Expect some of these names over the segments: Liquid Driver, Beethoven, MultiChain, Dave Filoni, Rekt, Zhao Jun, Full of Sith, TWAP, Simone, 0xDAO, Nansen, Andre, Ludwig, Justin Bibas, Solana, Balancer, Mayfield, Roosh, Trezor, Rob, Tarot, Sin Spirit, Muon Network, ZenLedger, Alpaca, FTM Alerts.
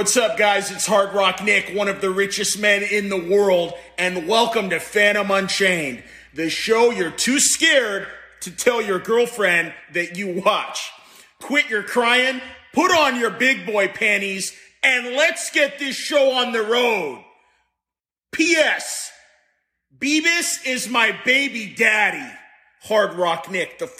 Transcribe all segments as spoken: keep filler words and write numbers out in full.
What's up, guys? It's Hard Rock Nick, one of the richest men in the world, and welcome to Fantom Unchained, the show you're too scared to tell your girlfriend that you watch. Quit your crying, put on your big boy panties, and let's get this show on the road. P S. Beavis is my baby daddy. Hard Rock Nick, the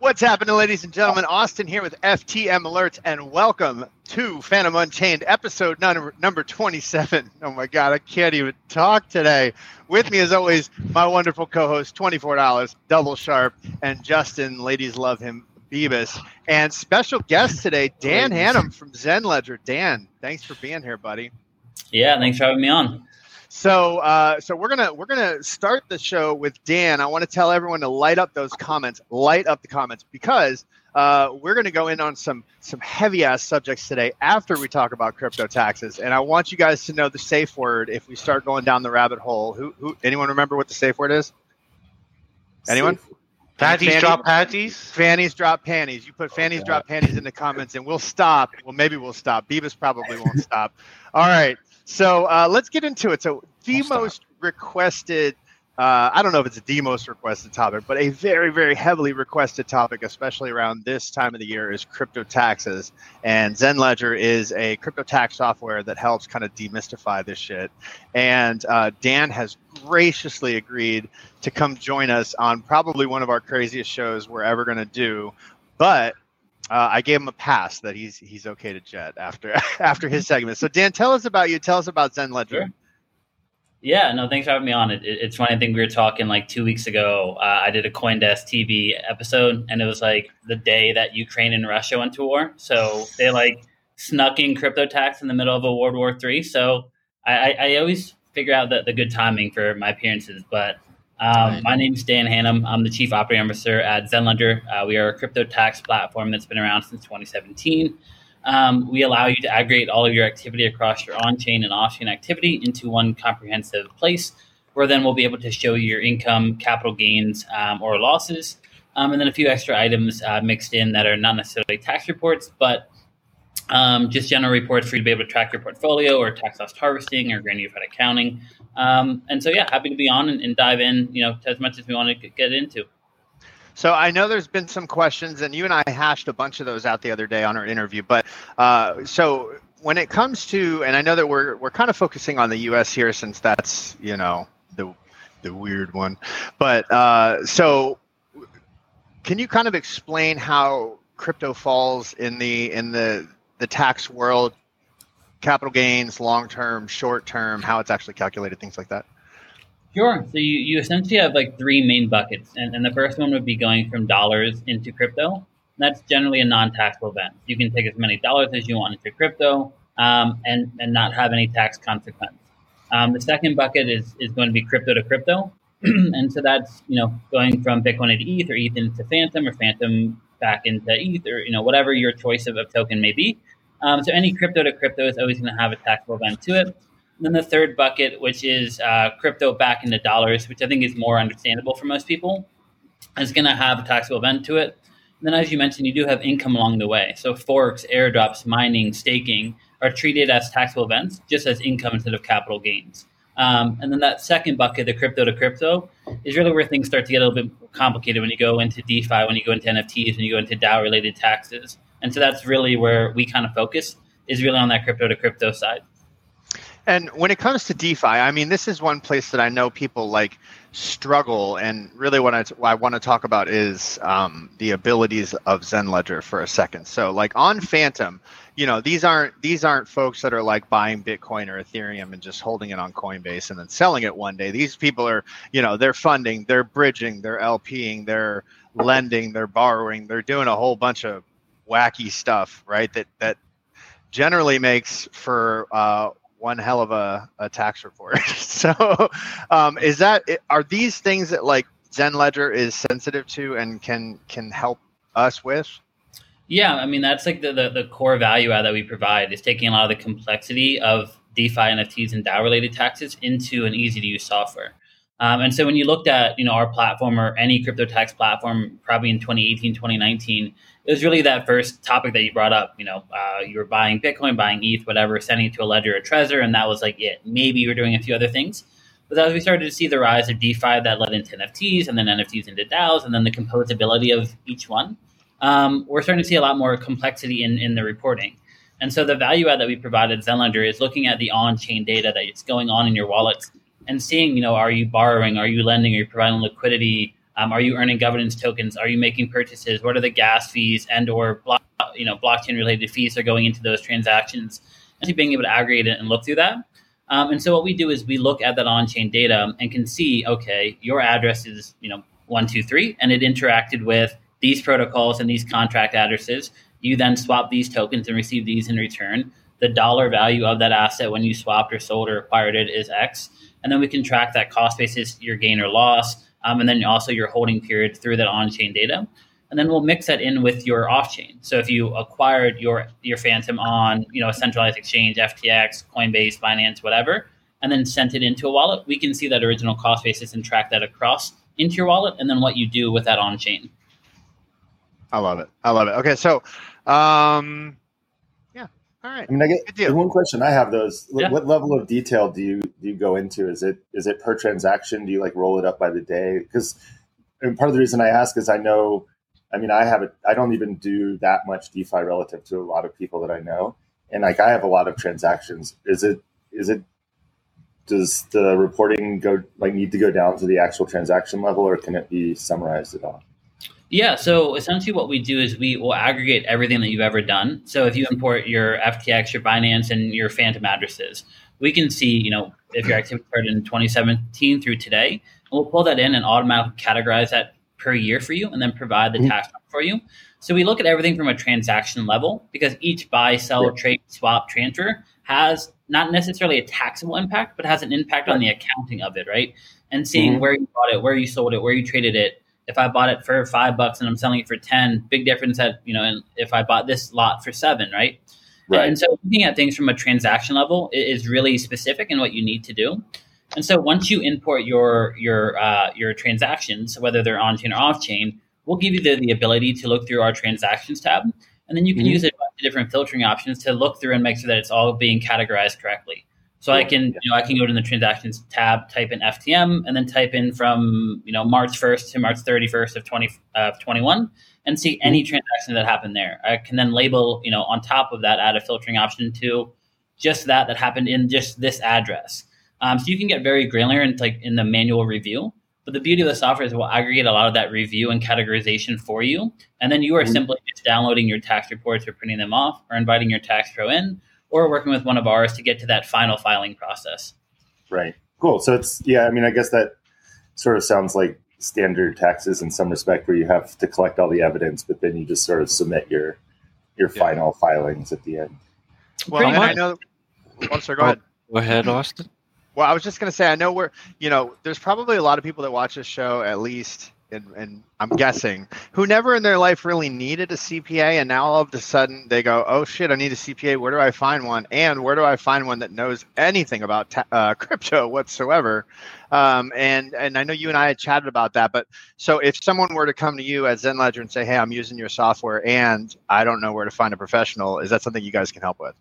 What's happening, ladies and gentlemen? Austin here with F T M Alerts, and welcome to Fantom Unchained, episode number twenty-seven. Oh my God, I can't even talk today. With me, as always, my wonderful co-host, twenty-four dollars, Double Sharp, and Justin, ladies love him, Beavis. And special guest today, Dan Hannum from ZenLedger. Dan, thanks for being here, buddy. Yeah, thanks for having me on. So, uh, so we're gonna we're gonna start the show with Dan. I want to tell everyone to light up those comments, light up the comments, because uh, we're gonna go in on some some heavy ass subjects today. After we talk about crypto taxes, and I want you guys to know the safe word if we start going down the rabbit hole. Who, who anyone remember what the safe word is? Anyone? Safe. Panties Fanny, drop panties? Fannies drop panties. You put fannies oh, drop panties in the comments, and we'll stop. Well, maybe we'll stop. Beavis probably won't stop. All right. So uh, let's get into it. So the I'll most stop. requested, uh, I don't know if it's the most requested topic, but a very, very heavily requested topic, especially around this time of the year, is crypto taxes. And ZenLedger is a crypto tax software that helps kind of demystify this shit. And uh, Dan has graciously agreed to come join us on probably one of our craziest shows we're ever going to do. But Uh, I gave him a pass that he's he's okay to jet after after his segment. So Dan, tell us about you. Tell us about ZenLedger. Sure. Yeah, no, thanks for having me on. It, it, it's funny. I think we were talking like two weeks ago. Uh, I did a CoinDesk T V episode, and it was like the day that Ukraine and Russia went to war. So they like snuck in crypto tax in the middle of a World War Three. So I, I, I always figure out the, the good timing for my appearances, but. Um, my name is Dan Hannum. I'm the Chief Operating Officer at ZenLedger. Uh, we are a crypto tax platform that's been around since twenty seventeen. Um, we allow you to aggregate all of your activity across your on-chain and off-chain activity into one comprehensive place, where then we'll be able to show you your income, capital gains, um, or losses, um, and then a few extra items uh, mixed in that are not necessarily tax reports, but um, just general reports for you to be able to track your portfolio or tax loss harvesting or granular accounting. Um, and so, yeah, happy to be on and, and dive in, you know, as much as we want to get into. So I know there's been some questions, and you and I hashed a bunch of those out the other day on our interview. But uh, so when it comes to, and I know that we're we're kind of focusing on the U S here, since that's, you know, the the weird one. But uh, so can you kind of explain how crypto falls in the in the the tax world? Capital gains, long-term, short-term, how it's actually calculated, things like that? Sure. So you, you essentially have like three main buckets. And, and the first one would be going from dollars into crypto. That's generally a non-taxable event. You can take as many dollars as you want into crypto um, and, and not have any tax consequence. Um, the second bucket is, is going to be crypto to crypto. And so that's, you know, going from Bitcoin into E T H or E T H into Fantom or Fantom back into E T H or, you know, whatever your choice of a token may be. Um, so any crypto to crypto is always going to have a taxable event to it. And then the third bucket, which is uh, crypto back into dollars, which I think is more understandable for most people, is going to have a taxable event to it. And then, as you mentioned, you do have income along the way. So forks, airdrops, mining, staking are treated as taxable events, just as income instead of capital gains. Um, and then that second bucket, the crypto to crypto, is really where things start to get a little bit complicated when you go into DeFi, when you go into N F Ts, when you go into DAO-related taxes. And so that's really where we kind of focus, is really on that crypto to crypto side. And when it comes to DeFi, I mean, this is one place that I know people like struggle. And really what I, t- what I want to talk about is um, the abilities of ZenLedger for a second. So like on Fantom, you know, these aren't these aren't folks that are like buying Bitcoin or Ethereum and just holding it on Coinbase and then selling it one day. These people are, you know, they're funding, they're bridging, they're LPing, they're lending, they're borrowing, they're doing a whole bunch of wacky stuff, right? That that generally makes for uh, one hell of a, a tax report. So, um, is that are these things that like ZenLedger is sensitive to and can can help us with? Yeah, I mean, that's like the, the, the core value add that we provide is taking a lot of the complexity of DeFi, N F Ts, and DAO related taxes into an easy to use software. Um, and so when you looked at, you know, our platform or any crypto tax platform, probably in twenty eighteen, twenty nineteen, it was really that first topic that you brought up. You know, uh, you were buying Bitcoin, buying E T H, whatever, sending it to a ledger or Trezor, and that was like it. Maybe you were doing a few other things. But as we started to see the rise of DeFi, that led into N F Ts, and then N F Ts into DAOs, and then the composability of each one, um, we're starting to see a lot more complexity in, in the reporting. And so the value add that we provided ZenLedger is looking at the on-chain data that is going on in your wallets, and seeing, you know, are you borrowing? Are you lending? Are you providing liquidity? Um, are you earning governance tokens? Are you making purchases? What are the gas fees and or block, you know, blockchain-related fees that are going into those transactions? And being able to aggregate it and look through that. Um, and so what we do is we look at that on-chain data and can see, okay, your address is, you know, one, two, three, and it interacted with these protocols and these contract addresses. You then swap these tokens and receive these in return. The dollar value of that asset when you swapped or sold or acquired it is X. And then we can track that cost basis, your gain or loss, um, and then also your holding period through that on-chain data. And then we'll mix that in with your off-chain. So if you acquired your your Fantom on, you know, a centralized exchange, F T X, Coinbase, Binance, whatever, and then sent it into a wallet, we can see that original cost basis and track that across into your wallet and then what you do with that on-chain. I love it. I love it. Okay, so... Um... All right. I mean, I get one question I have though is yeah. what level of detail do you do you go into? Is it is it per transaction? Do you like roll it up by the day? Because I mean, part of the reason I ask is I know, I mean, I have a, I don't even do that much DeFi relative to a lot of people that I know, and like I have a lot of transactions. Is it is it does the reporting go like need to go down to the actual transaction level, or can it be summarized at all? Yeah, so essentially what we do is we will aggregate everything that you've ever done. So if you import your F T X, your Binance, and your Fantom addresses, we can see, you know, if your activity started in twenty seventeen through today, and we'll pull that in and automatically categorize that per year for you and then provide the mm-hmm. tax for you. So we look at everything from a transaction level because each buy, sell, right. trade, swap, transfer has not necessarily a taxable impact, but has an impact right. on the accounting of it, right? And seeing mm-hmm. where you bought it, where you sold it, where you traded it. If I bought it for five bucks and I'm selling it for ten, big difference that, you know, and if I bought this lot for seven, right? Right. And so looking at things from a transaction level is really specific in what you need to do. And so once you import your your uh, your transactions, whether they're on-chain or off-chain, we'll give you the, the ability to look through our transactions tab. And then you can mm-hmm. use a bunch of different filtering options to look through and make sure that it's all being categorized correctly. So I can, you know, I can go to the transactions tab, type in F T M, and then type in from, you know, March first to March thirty-first of twenty twenty-one, and see any transaction that happened there. I can then label, you know, on top of that, add a filtering option to just that that happened in just this address. Um, so you can get very granular in like in the manual review. But the beauty of the software is we'll aggregate a lot of that review and categorization for you, and then you are simply just downloading your tax reports or printing them off or inviting your tax pro in, or working with one of ours to get to that final filing process. Right. Cool. So it's, yeah, I mean, I guess that sort of sounds like standard taxes in some respect where you have to collect all the evidence, but then you just sort of submit your your yeah. final filings at the end. Well, and I know, oh, sorry, go ahead. Go ahead, Austin. Well, I was just going to say, I know we're, you know, there's probably a lot of people that watch this show at least, and, and I'm guessing, who never in their life really needed a C P A, and now all of a sudden they go, oh shit, I need a C P A. Where do I find one? And where do I find one that knows anything about ta- uh, crypto whatsoever? Um, and and I know you and I had chatted about that, but so if someone were to come to you at ZenLedger and say, hey, I'm using your software and I don't know where to find a professional, is that something you guys can help with?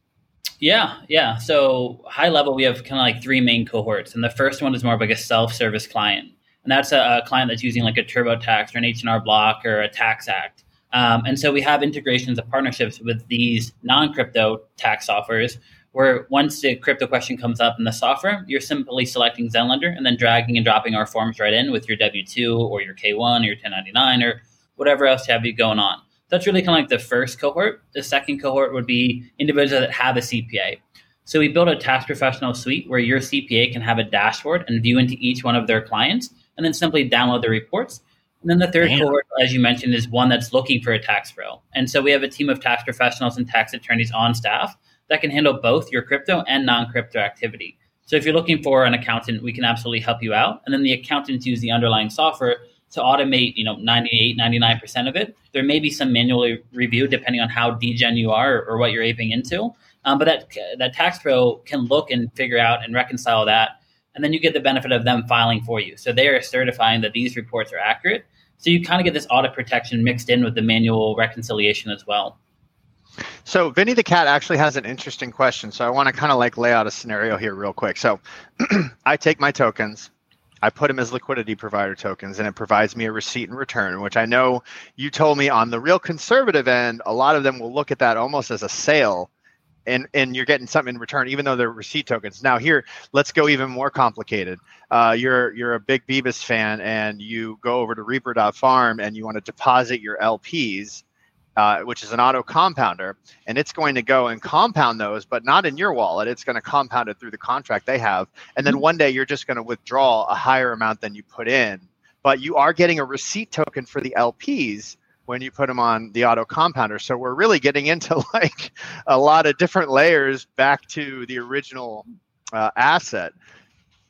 Yeah, yeah. So high level, we have kind of like three main cohorts. And the first one is more of like a self-service client. And that's a, a client that's using like a TurboTax or an H and R Block or a Tax Act. Um, and so we have integrations and partnerships with these non-crypto tax softwares where once the crypto question comes up in the software, you're simply selecting ZenLedger and then dragging and dropping our forms right in with your W two or your K one or your ten ninety-nine or whatever else you have you going on. That's really kind of like the first cohort. The second cohort would be individuals that have a C P A. So we built a tax professional suite where your C P A can have a dashboard and view into each one of their clients and then simply download the reports. And then the third Damn. cohort, as you mentioned, is one that's looking for a tax pro. And so we have a team of tax professionals and tax attorneys on staff that can handle both your crypto and non-crypto activity. So if you're looking for an accountant, we can absolutely help you out. And then the accountants use the underlying software to automate, you know, ninety-eight, ninety-nine percent of it. There may be some manual review depending on how degen you are or, or what you're aping into. Um, but that that tax pro can look and figure out and reconcile that. And then you get the benefit of them filing for you. So they are certifying that these reports are accurate. So you kind of get this audit protection mixed in with the manual reconciliation as well. So Vinny the Cat actually has an interesting question. So I want to kind of like lay out a scenario here real quick. So I take my tokens. I put them as liquidity provider tokens, and it provides me a receipt in return, which I know you told me on the real conservative end, a lot of them will look at that almost as a sale, and and you're getting something in return, even though they're receipt tokens. Now here, let's go even more complicated. Uh, you're you're a big Beavis fan, and you go over to Reaper dot farm, and you want to deposit your L Ps, uh, which is an auto compounder, and it's going to go and compound those, but not in your wallet. It's going to compound it through the contract they have. And then one day you're just going to withdraw a higher amount than you put in, but you are getting a receipt token for the L Ps when you put them on the auto compounder. So we're really getting into like a lot of different layers back to the original uh, asset.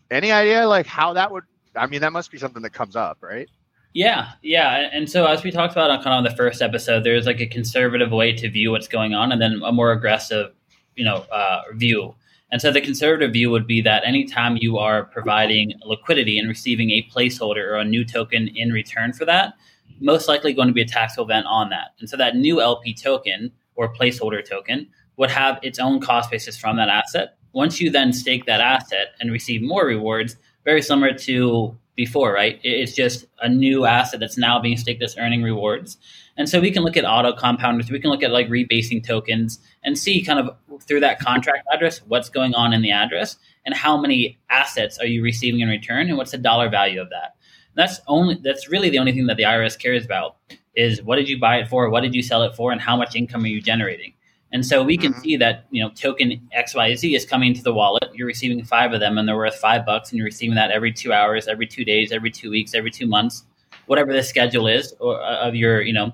Any idea like how that would, I mean, that must be something that comes up, right? Yeah. Yeah. And so as we talked about on kind of the first episode, there's like a conservative way to view what's going on and then a more aggressive, you know, uh, view. And so the conservative view would be that anytime you are providing liquidity and receiving a placeholder or a new token in return for that, most likely going to be a tax event on that. And so that new L P token or placeholder token would have its own cost basis from that asset. Once you then stake that asset and receive more rewards, very similar to before, right? It's just a new asset that's now being staked that's earning rewards. And so we can look at auto compounders. We can look at like rebasing tokens and see kind of through that contract address, what's going on in the address and how many assets are you receiving in return and what's the dollar value of that. That's only. That's really the only thing that the I R S cares about is what did you buy it for, what did you sell it for, and how much income are you generating? And so we can mm-hmm. see that, you know, token X Y Z is coming to the wallet. You're receiving five of them, and they're worth five bucks, and you're receiving that every two hours, every two days, every two weeks, every two months, whatever the schedule is or, uh, of your, you know,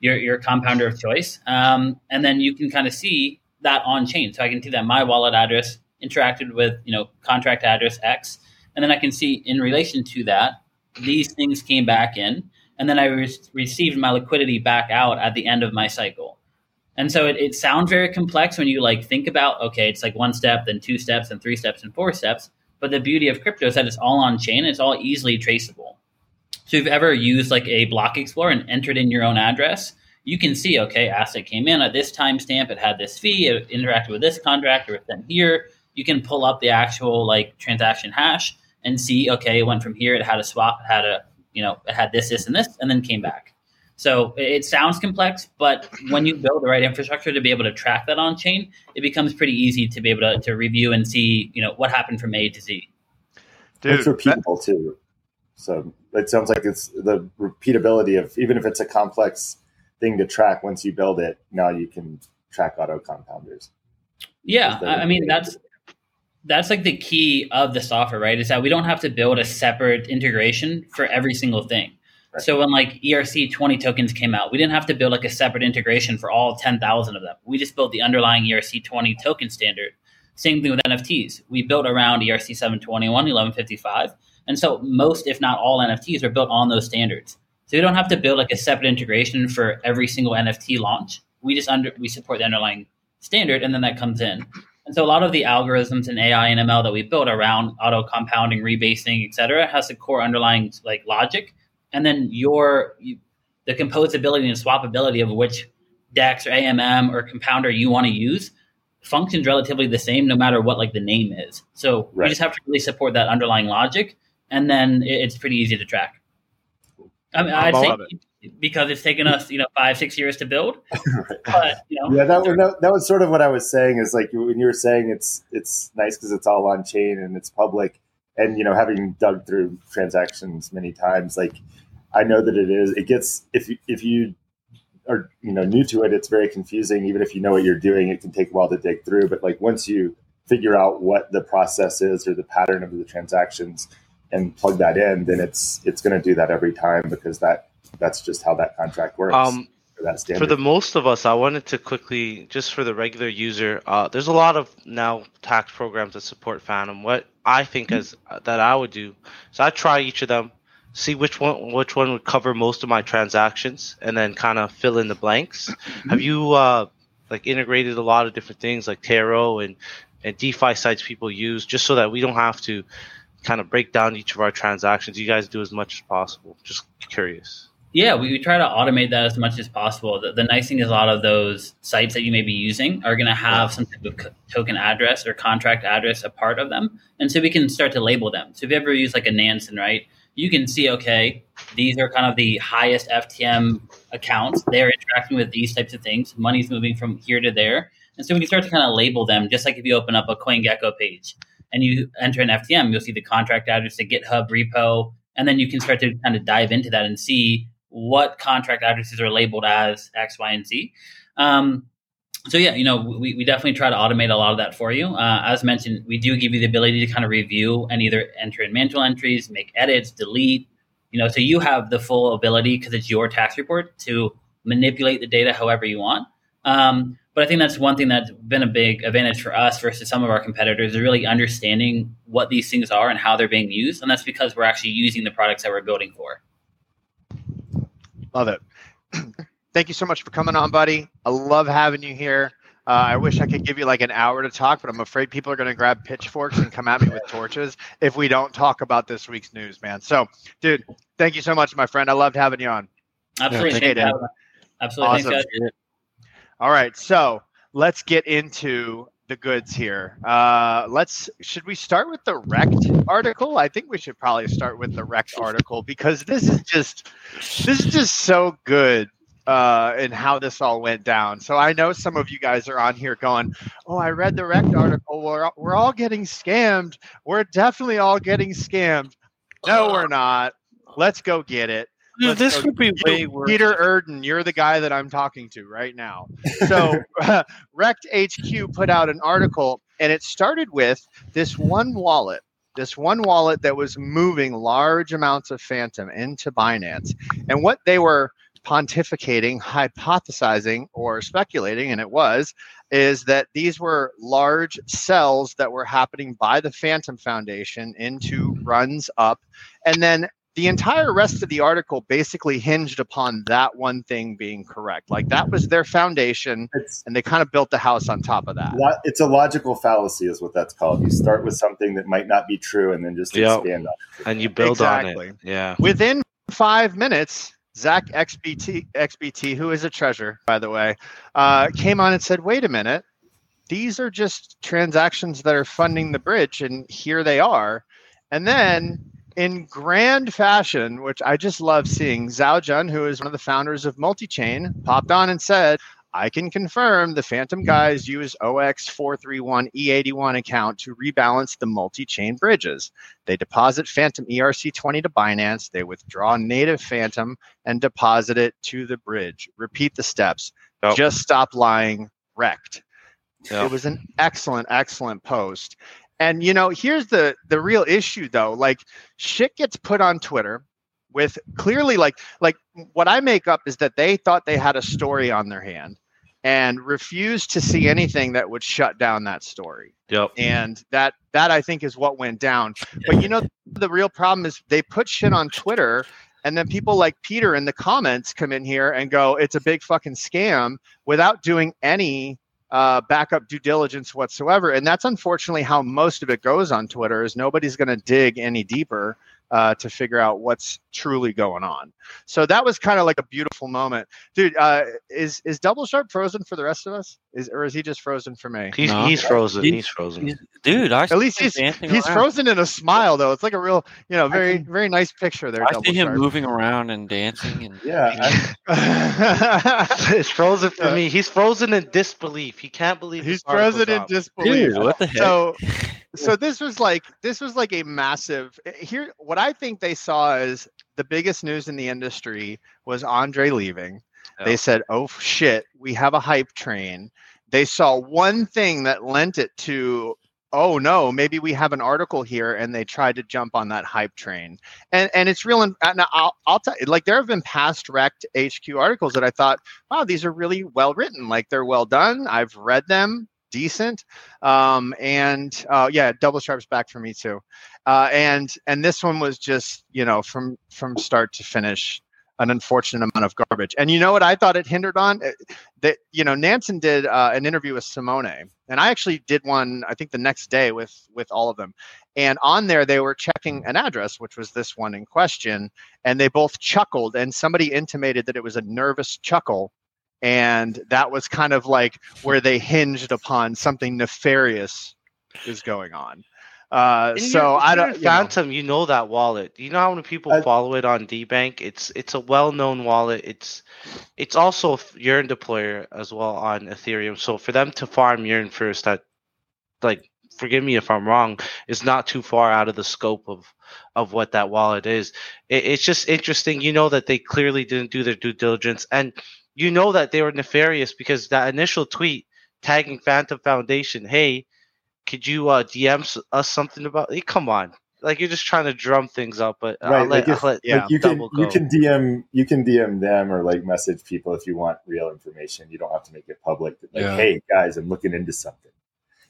your your compounder of choice. Um, and then you can kind of see that on chain. So I can see that my wallet address interacted with, you know, contract address X, and then I can see in relation to that. These things came back in, and then I re- received my liquidity back out at the end of my cycle. And so it, it sounds very complex when you like think about, okay, it's like one step, then two steps, then three steps, and four steps. But the beauty of crypto is that it's all on chain. It's all easily traceable. So if you've ever used like a block explorer and entered in your own address, you can see, okay, asset came in at this timestamp. It had this fee. It interacted with this contract or then here. You can pull up the actual like transaction hash and see, okay, it went from here, it had a swap, it had a, you know, it had this, this, and this, and then came back. So it sounds complex, but when you build the right infrastructure to be able to track that on chain, it becomes pretty easy to be able to, to review and see, you know, what happened from A to Z. Dude, it's repeatable that- too. So it sounds like it's the repeatability of, even if it's a complex thing to track, once you build it, now you can track auto compounders. Yeah, I mean, that's... That's like the key of the software, right? Is that we don't have to build a separate integration for every single thing. Right. So when like E R C twenty tokens came out, we didn't have to build like a separate integration for all ten thousand of them. We just built the underlying E R C twenty token standard. Same thing with N F Ts. We built around E R C seven twenty-one, eleven fifty-five. And so most, if not all N F Ts are built on those standards. So we don't have to build like a separate integration for every single N F T launch. We just under, we support the underlying standard, and then that comes in. And so a lot of the algorithms in A I and M L that we built around auto compounding, rebasing, et cetera, has the core underlying like logic. And then your you, the composability and swappability of which DEX or A M M or compounder you want to use functions relatively the same no matter what like the name is. So right. We just have to really support that underlying logic. And then it, it's pretty easy to track. I mean, I'd say it. Because it's taken us, you know, five, six years to build. But, you know, yeah, that was that, that was sort of what I was saying. Is like when you were saying it's it's nice because it's all on chain and it's public. And you know, having dug through transactions many times, like I know that it is. It gets if you, if you are, you know, new to it, it's very confusing. Even if you know what you're doing, it can take a while to dig through. But like once you figure out what the process is or the pattern of the transactions and plug that in, then it's it's going to do that every time, because that that's just how that contract works. Um, for, that standard. For the most of us, I wanted to quickly, just for the regular user, uh, there's a lot of now tax programs that support Fantom. What I think mm-hmm. is uh, that I would do is I try each of them, see which one which one would cover most of my transactions, and then kind of fill in the blanks. Mm-hmm. Have you uh, like integrated a lot of different things like Tarot and and DeFi sites people use, just so that we don't have to kind of break down each of our transactions? You guys do as much as possible. Just curious. Yeah, we, we try to automate that as much as possible. The, the nice thing is a lot of those sites that you may be using are going to have some type of co- token address or contract address a part of them. And so we can start to label them. So if you ever use like a Nansen, right, you can see, okay, these are kind of the highest F T M accounts. They're interacting with these types of things. Money's moving from here to there. And so we can start to kind of label them, just like if you open up a CoinGecko page and you enter an F T M, you'll see the contract address, the GitHub repo, and then you can start to kind of dive into that and see what contract addresses are labeled as X, Y, and Z. Um, so yeah, you know, we, we definitely try to automate a lot of that for you. Uh, as mentioned, we do give you the ability to kind of review and either enter in manual entries, make edits, delete, you know, so you have the full ability, because it's your tax report, to manipulate the data however you want. Um, But I think that's one thing that's been a big advantage for us versus some of our competitors, is really understanding what these things are and how they're being used. And that's because we're actually using the products that we're building for. Love it. Thank you so much for coming on, buddy. I love having you here. Uh, I wish I could give you like an hour to talk, but I'm afraid people are going to grab pitchforks and come at me with torches if we don't talk about this week's news, man. So, dude, thank you so much, my friend. I loved having you on. Absolutely. Yeah, thank you. Absolutely. Awesome. Thanks, guys. All right, so let's get into the goods here. Uh, let's should we start with the Rekt article? I think we should probably start with the Rekt article, because this is just this is just so good uh, in how this all went down. So I know some of you guys are on here going, "Oh, I read the Rekt article. We're we're all getting scammed. We're definitely all getting scammed." No, we're not. Let's go get it. Dude, this would be way worse. Peter Erden, you're the guy that I'm talking to right now. So uh, Rekt H Q put out an article, and it started with this one wallet, this one wallet that was moving large amounts of Fantom into Binance. And what they were pontificating, hypothesizing, or speculating, and it was, is that these were large sells that were happening by the Fantom Foundation into runs up, and then the entire rest of the article basically hinged upon that one thing being correct. Like that was their foundation, it's, and they kind of built the house on top of that. Lo- it's a logical fallacy is what that's called. You start with something that might not be true and then just yep. expand on it. And you build exactly. on it. Yeah. Within five minutes, Zach X B T, X B T, who is a treasure, by the way, uh, came on and said, wait a minute, these are just transactions that are funding the bridge, and here they are. And then in grand fashion, which I just love seeing, Zhao Jun, who is one of the founders of MultiChain, popped on and said, I can confirm the Fantom guys use zero x four three one E eight one account to rebalance the MultiChain bridges. They deposit Fantom E R C twenty to Binance. They withdraw native Fantom and deposit it to the bridge. Repeat the steps. Oh. Just stop lying. Rekt. Yeah. It was an excellent, excellent post. And, you know, here's the, the real issue, though. Like, shit gets put on Twitter with clearly, like, like what I make up is that they thought they had a story on their hand and refused to see anything that would shut down that story. Yep. And that, that I think, is what went down. But, you know, the real problem is they put shit on Twitter, and then people like Peter in the comments come in here and go, it's a big fucking scam, without doing any Uh, backup due diligence whatsoever. And that's unfortunately how most of it goes on Twitter, is nobody's going to dig any deeper uh, to figure out what's truly going on. So that was kind of like a beautiful moment. Dude, uh, is is Double Sharp frozen for the rest of us? Is Or is he just frozen for me? He's, no. he's frozen. He's, he's frozen. He's, dude, I At least he's, he's frozen in a smile, though. It's like a real, you know, very, can, very nice picture there. I Double see him Sharp. moving around and dancing. And yeah. It's frozen for yeah. me. He's frozen in disbelief. He can't believe he's frozen in out. disbelief. Dude, what the heck? So, So this was like this was like a massive here. What I think they saw is the biggest news in the industry was Andre leaving. Yeah. They said, oh, shit, we have a hype train. They saw one thing that lent it to, oh, no, maybe we have an article here, and they tried to jump on that hype train. And and it's real. And I'll, I'll tell you, like, there have been past Rekt H Q articles that I thought, wow, these are really well written. Like, they're well done. I've read them. Decent. Um, and uh, yeah, Double Sharp's back for me too. Uh, and and this one was just, you know, from from start to finish, an unfortunate amount of garbage. And you know what I thought it hindered on? It, that, you know, Nansen did uh, an interview with Simone, and I actually did one, I think the next day with, with all of them. And on there, they were checking an address, which was this one in question. And they both chuckled, and somebody intimated that it was a nervous chuckle. And that was kind of like where they hinged upon something nefarious is going on. Uh, so I don't. Fantom, you know. you know that wallet. You know how many people I, follow it on D Bank? It's it's a well-known wallet. It's it's also a yearn deployer as well on Ethereum. So for them to farm yearn first, that, like, forgive me if I'm wrong, is not too far out of the scope of of what that wallet is. It, it's just interesting. You know that they clearly didn't do their due diligence, and you know that they were nefarious because that initial tweet tagging Fantom Foundation, hey, could you uh, D M us something about it? Come on. Like, you're just trying to drum things up, but right, I'll let, like if, I'll let yeah, like you can, go. You can D M, you can D M them or, like, message people if you want real information. You don't have to make it public. Like, yeah. Hey guys, I'm looking into something.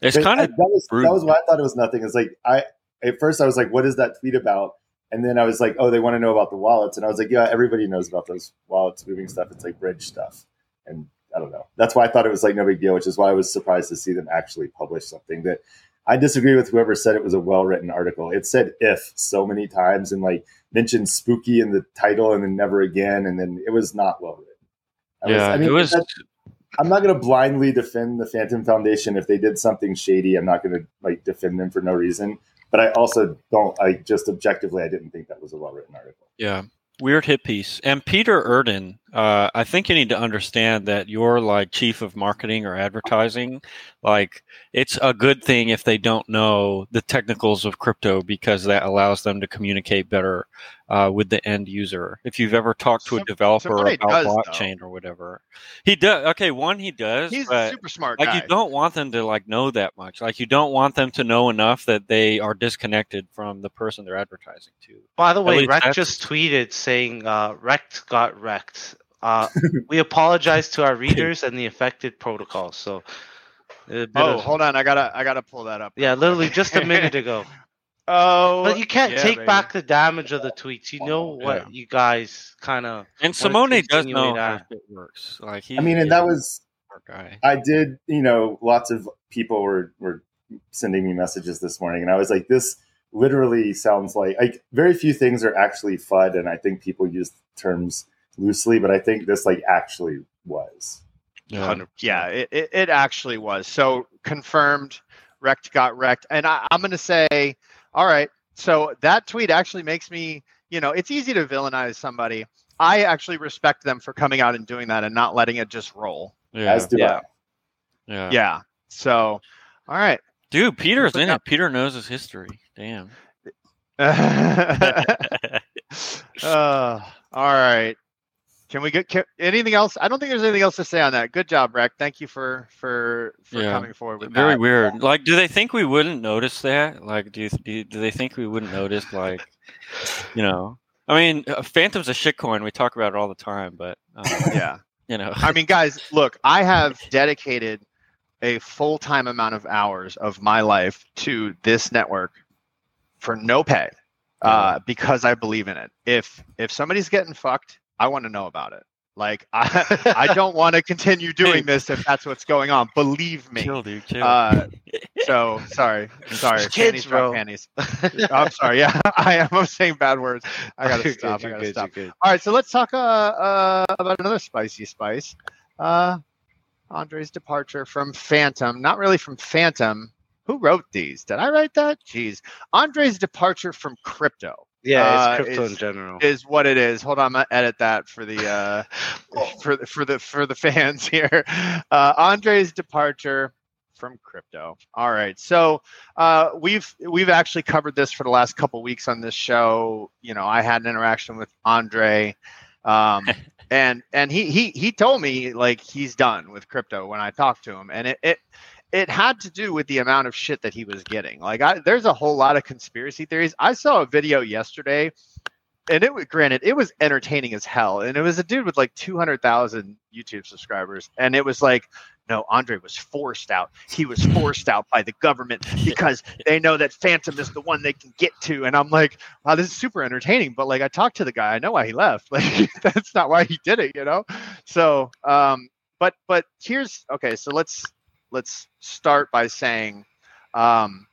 It's but kind I, of that was, that was why I thought it was nothing. It's like, I, at first I was like, what is that tweet about? And then I was like, oh, they want to know about the wallets. And I was like, yeah, everybody knows about those wallets, moving stuff. It's like bridge stuff. And I don't know. That's why I thought it was like no big deal, which is why I was surprised to see them actually publish something that I disagree with whoever said it was a well-written article. It said if so many times and, like, mentioned Spooky in the title and then never again. And then it was not well-written. I yeah, was, I mean, it was... I'm not going to blindly defend the Fantom Foundation. If they did something shady, I'm not going to, like, defend them for no reason. But I also don't, I just objectively, I didn't think that was a well-written article. Yeah. Weird hit piece. And Peter Erden, uh, I think you need to understand that you're, like, chief of marketing or advertising. Like, it's a good thing if they don't know the technicals of crypto, because that allows them to communicate better uh, with the end user. If you've ever talked to Some, a developer about does, blockchain though. or whatever, he does. Okay, one, he does. He's but, a super smart like, guy. Like, you don't want them to, like, know that much. Like, you don't want them to know enough that they are disconnected from the person they're advertising to. By the way, Rekt just tweeted saying uh, Rekt got Rekt. Uh, we apologize to our readers and the affected protocol. So, oh, of, hold on, I gotta, I gotta pull that up. Yeah, literally just a minute ago. Oh, but you can't yeah, take baby. back the damage of the tweets. You know what yeah. you guys kind of and Simone does know how it works. Like, he, I mean, and that was guy. I did. You know, lots of people were were sending me messages this morning, and I was like, this literally sounds like like very few things are actually F U D, and I think people use terms loosely, but I think this, like, actually was. Yeah, yeah it, it, it actually was. So confirmed, Rekt got Rekt. And I, I'm going to say, all right, so that tweet actually makes me, you know, it's easy to villainize somebody. I actually respect them for coming out and doing that and not letting it just roll. Yeah. As do yeah. I. Yeah. Yeah. So, all right. Dude, Peter's in it. Peter knows his history. Damn. uh, all right. Can we get can, anything else? I don't think there's anything else to say on that. Good job, Rekt. Thank you for for, for yeah. coming forward with Very that. Very weird. Yeah. Like, do they think we wouldn't notice that? Like, do you, do, you, do they think we wouldn't notice? Like, you know, I mean, Phantom's a shitcoin. We talk about it all the time, but um, yeah, you know, I mean, guys, look, I have dedicated a full-time amount of hours of my life to this network for no pay uh, because I believe in it. If if somebody's getting fucked, I want to know about it. Like, I, I don't want to continue doing this if that's what's going on. Believe me. Chill, dude, chill. Uh, so, sorry. Sorry. Kids, panties, bro. Panties. I'm sorry. Yeah, I am. I'm saying bad words. I got to stop. I got to stop. All right, so let's talk uh, uh, about another spicy spice. Uh, Andre's departure from Fantom. Not really from Fantom. Who wrote these? Did I write that? Jeez. Andre's departure from crypto. Yeah, it's crypto uh, is, in general. Is what it is. Hold on, I'm gonna edit that for the uh, oh. for the for the for the fans here. Uh, Andre's departure from crypto. All right, so uh, we've we've actually covered this for the last couple weeks on this show. You know, I had an interaction with Andre. Um, And and he he he told me like he's done with crypto when I talked to him, and it it it had to do with the amount of shit that he was getting. Like, I, there's a whole lot of conspiracy theories. I saw a video yesterday, and it was, granted, it was entertaining as hell, and it was a dude with like two hundred thousand YouTube subscribers, and it was like, no, Andre was forced out. He was forced out by the government because they know that Fantom is the one they can get to. And I'm like, wow, this is super entertaining. But like, I talked to the guy. I know why he left. Like, that's not why he did it, you know? So, um, but but here's, okay, so let's let's start by saying um,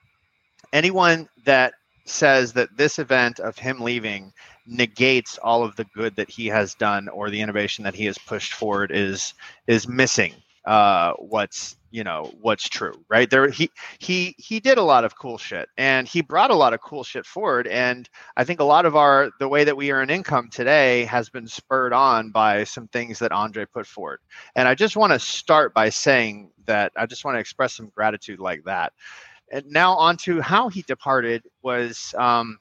anyone that says that this event of him leaving negates all of the good that he has done or the innovation that he has pushed forward is is missing. Uh, what's, you know, what's true, right? There, he, he, he did a lot of cool shit, and he brought a lot of cool shit forward. And I think a lot of our, the way that we earn income today has been spurred on by some things that Andre put forward. And I just want to start by saying that I just want to express some gratitude like that. And now onto how he departed was, um,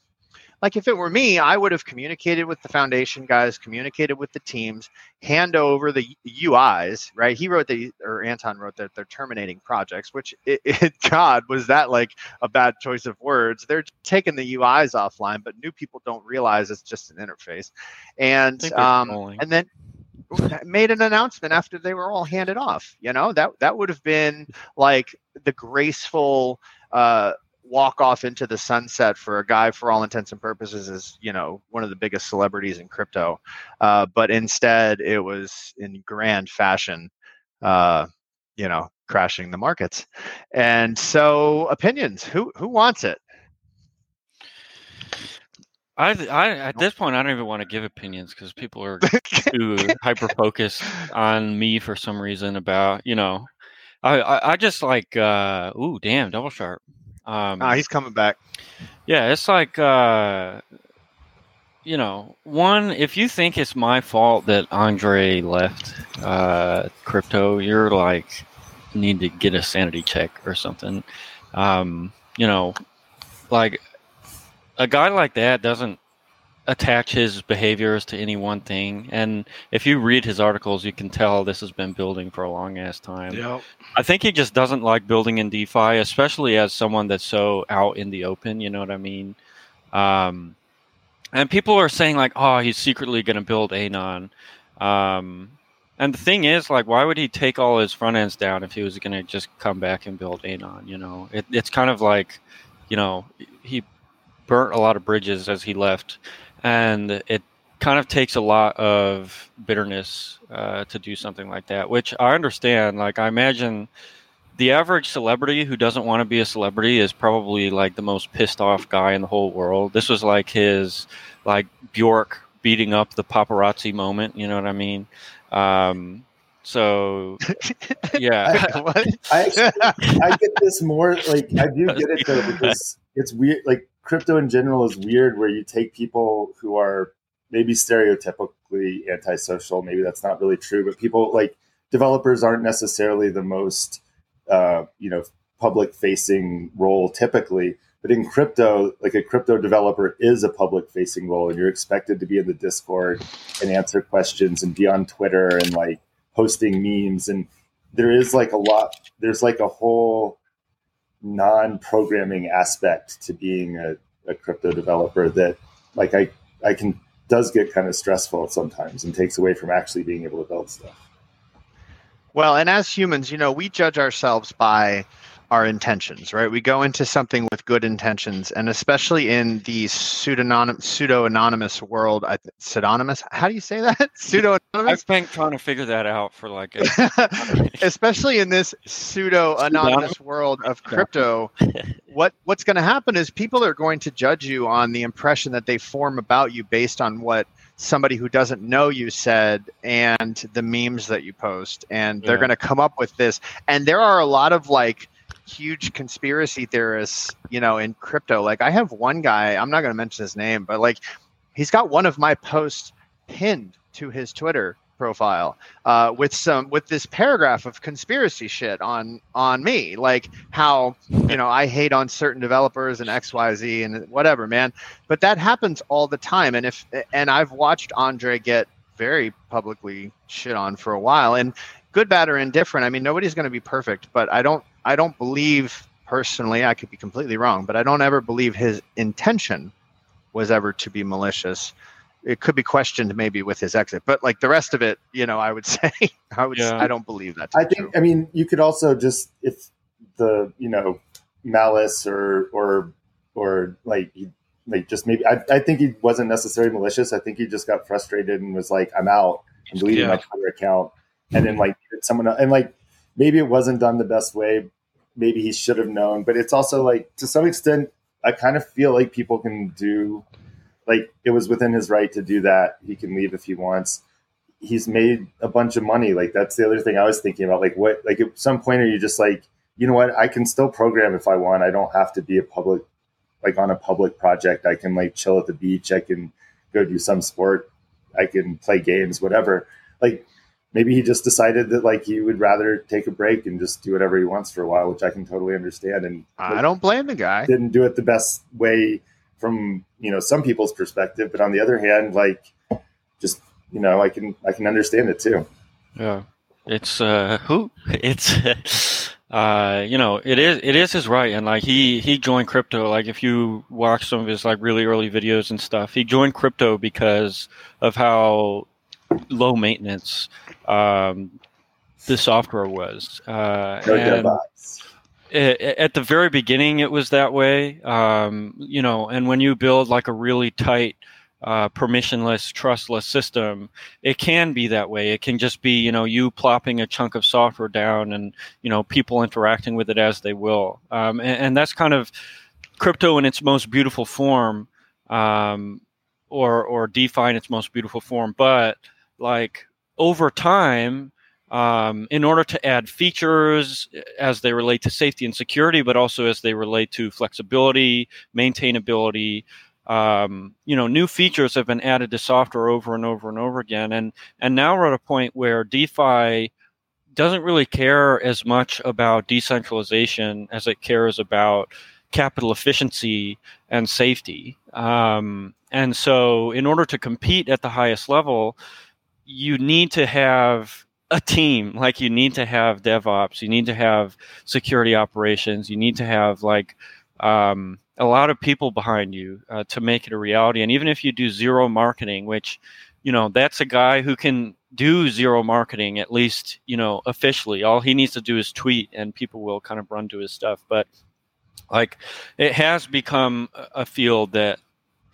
like if it were me, I would have communicated with the foundation guys, communicated with the teams, hand over the U Is, right? He wrote the, or Anton wrote that they're terminating projects, which, it, it, God, was that like a bad choice of words? They're taking the U Is offline, but new people don't realize it's just an interface. And um, and then made an announcement after they were all handed off. You know, that, that would have been like the graceful, uh, walk off into the sunset for a guy, for all intents and purposes, is, you know, one of the biggest celebrities in crypto. Uh, but instead, it was in grand fashion, uh, you know, crashing the markets. And so, opinions. Who who wants it? I, I at this point, I don't even want to give opinions because people are too hyper focused on me for some reason. About, you know, I I, I just like uh, ooh, damn, Double Sharp. Um, ah, he's coming back. Yeah, it's like, uh, you know, one, if you think it's my fault that Andre left uh, crypto, you're like, need to get a sanity check or something. Um, you know, like a guy like that doesn't attach his behaviors to any one thing. And if you read his articles, you can tell this has been building for a long ass time. Yep. I think he just doesn't like building in DeFi, especially as someone that's so out in the open. You know what I mean? Um, and people are saying like, oh, he's secretly going to build Anon. Um, and the thing is, like, why would he take all his front ends down if he was going to just come back and build Anon? You know, it, it's kind of like, you know, he burnt a lot of bridges as he left. And it kind of takes a lot of bitterness uh, to do something like that, which I understand. Like, I imagine the average celebrity who doesn't want to be a celebrity is probably like the most pissed off guy in the whole world. This was like his, like, Bjork beating up the paparazzi moment. You know what I mean? Um, so, yeah. I, I, actually, I get this more, like, I do get it though, because it's weird, like, crypto in general is weird where you take people who are maybe stereotypically antisocial. Maybe that's not really true, but people like developers aren't necessarily the most, uh, you know, public facing role typically, but in crypto, like a crypto developer is a public facing role and you're expected to be in the Discord and answer questions and be on Twitter and like posting memes. And there is like a lot, there's like a whole non-programming aspect to being a, a crypto developer that like I, I can does get kind of stressful sometimes and takes away from actually being able to build stuff. Well, and as humans, you know, we judge ourselves by our intentions, right? We go into something with good intentions, and especially in the pseudonym, pseudo-anonymous world, I, pseudonymous, how do you say that? Pseudo-anonymous? I've been trying to figure that out for like a... Especially in this pseudo-anonymous world of crypto, what what's going to happen is people are going to judge you on the impression that they form about you based on what somebody who doesn't know you said and the memes that you post, and they're yeah. going to come up with this. And there are a lot of like huge conspiracy theorists, you know, in crypto. Like, I have one guy, I'm not going to mention his name, but like he's got one of my posts pinned to his Twitter profile uh, with some, with this paragraph of conspiracy shit on, on me, like how, you know, I hate on certain developers and X, Y, Z and whatever, man. But that happens all the time. And if, and I've watched Andre get very publicly shit on for a while. And good, bad, or indifferent, I mean, nobody's going to be perfect, but I don't, I don't believe personally, I could be completely wrong, but I don't ever believe his intention was ever to be malicious. It could be questioned maybe with his exit, but like the rest of it, you know, I would say, I would, yeah. I don't believe that. I think, true. I mean, you could also just, if the, you know, malice or, or, or like, like just maybe, I, I think he wasn't necessarily malicious. I think he just got frustrated and was like, I'm out, I'm deleting yeah. my Twitter account. And then like someone else, and like, maybe it wasn't done the best way. Maybe he should have known, but it's also like, to some extent, I kind of feel like people can do, like it was within his right to do that. He can leave if he wants. He's made a bunch of money. Like that's the other thing I was thinking about. Like what, like at some point are you just like, you know what, I can still program if I want. I don't have to be a public, like on a public project. I can like chill at the beach. I can go do some sport. I can play games, whatever. Like, maybe he just decided that like he would rather take a break and just do whatever he wants for a while, which I can totally understand. And I don't blame the guy. Didn't do it the best way from, you know, some people's perspective, but on the other hand, like just, you know, I can I can understand it too. Yeah, it's uh, who it's uh, you know, it is it is his right, and like he he joined crypto. Like if you watch some of his like really early videos and stuff, he joined crypto because of how low maintenance um, the software was. Uh, and it, at the very beginning, it was that way. Um, you know, and when you build like a really tight, uh, permissionless, trustless system, it can be that way. It can just be, you know, you plopping a chunk of software down and, you know, people interacting with it as they will. Um, and, and that's kind of crypto in its most beautiful form, um, or, or DeFi in its most beautiful form. But like over time, um, in order to add features as they relate to safety and security, but also as they relate to flexibility, maintainability, um, you know, new features have been added to software over and over and over again. And, and now we're at a point where DeFi doesn't really care as much about decentralization as it cares about capital efficiency and safety. Um, and so in order to compete at the highest level, you need to have a team. Like you need to have DevOps, you need to have security operations, you need to have like um, a lot of people behind you uh, to make it a reality. And even if you do zero marketing, which, you know, that's a guy who can do zero marketing, at least, you know, officially. All he needs to do is tweet and people will kind of run to his stuff. But like it has become a field that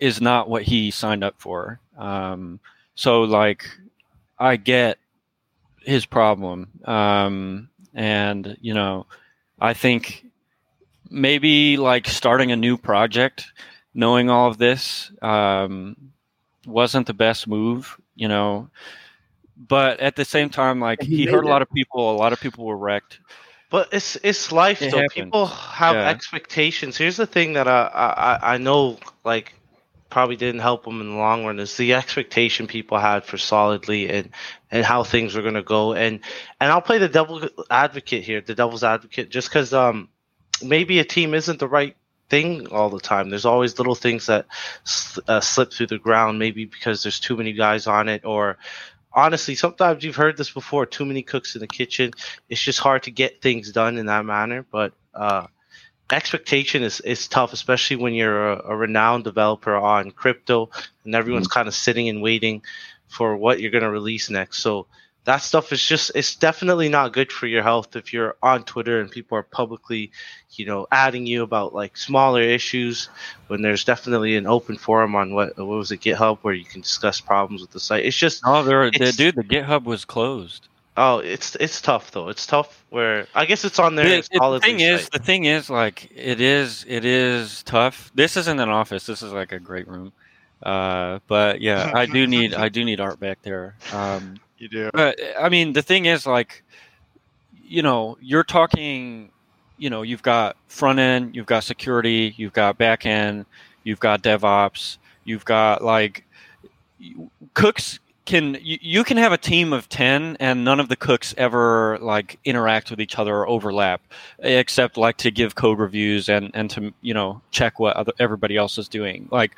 is not what he signed up for. Um, so like I get his problem. Um, and, you know, I think maybe like starting a new project, knowing all of this, um, wasn't the best move, you know, but at the same time, like he, he heard a lot of people, a lot of people were wrecked. But it's it's life, though. It people have yeah. expectations. Here's the thing that I, I I know, like, probably didn't help them in the long run is the expectation people had for Solidly and, and how things were going to go. And and I'll play the devil advocate here, the devil's advocate, just because um maybe a team isn't the right thing all the time. There's always little things that uh, slip through the ground, maybe because there's too many guys on it, or honestly, sometimes you've heard this before, too many cooks in the kitchen. It's just hard to get things done in that manner. But uh, expectation is, is tough, especially when you're a, a renowned developer on crypto and everyone's mm-hmm. kind of sitting and waiting for what you're going to release next. So that stuff is just, it's definitely not good for your health if you're on Twitter and people are publicly, you know, adding you about like smaller issues when there's definitely an open forum on what, what was it, GitHub, where you can discuss problems with the site. It's just, oh, no, dude, the GitHub was closed. Oh, it's it's tough though. It's tough. Where I guess it's on there. The thing is, the thing is, like it is, it is tough. This isn't an office. This is like a great room. Uh, but yeah, I do need, I do need art back there. Um, You do. But I mean, the thing is, like, you know, you're talking, you know, you've got front end, you've got security, you've got back end, you've got DevOps, you've got like cooks can you, you can have a team of ten and none of the cooks ever like interact with each other or overlap, except like to give code reviews and, and to, you know, check what other, everybody else is doing. Like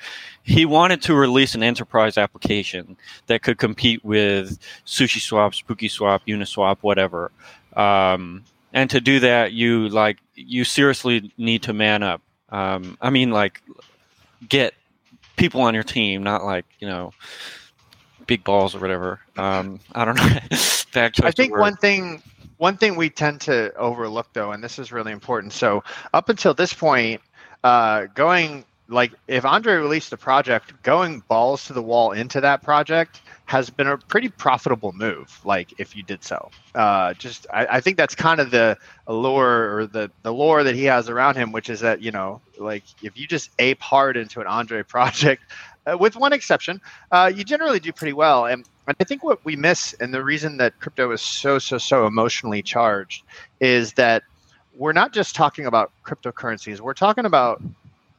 he wanted to release an enterprise application that could compete with SushiSwap, SpookySwap, Uniswap, whatever. Um, and to do that, you like you seriously need to man up. Um, I mean, like get people on your team, not like, you know, big balls or whatever. Um, I don't know. that I think one thing, one thing we tend to overlook though, and this is really important. So up until this point, uh, going like if Andre released a project, going balls to the wall into that project has been a pretty profitable move. Like if you did so, uh, just, I, I think that's kind of the allure or the, the lore that he has around him, which is that, you know, like if you just ape hard into an Andre project, Uh, with one exception, uh, you generally do pretty well. And, and I think what we miss, and the reason that crypto is so, so, so emotionally charged, is that we're not just talking about cryptocurrencies. We're talking about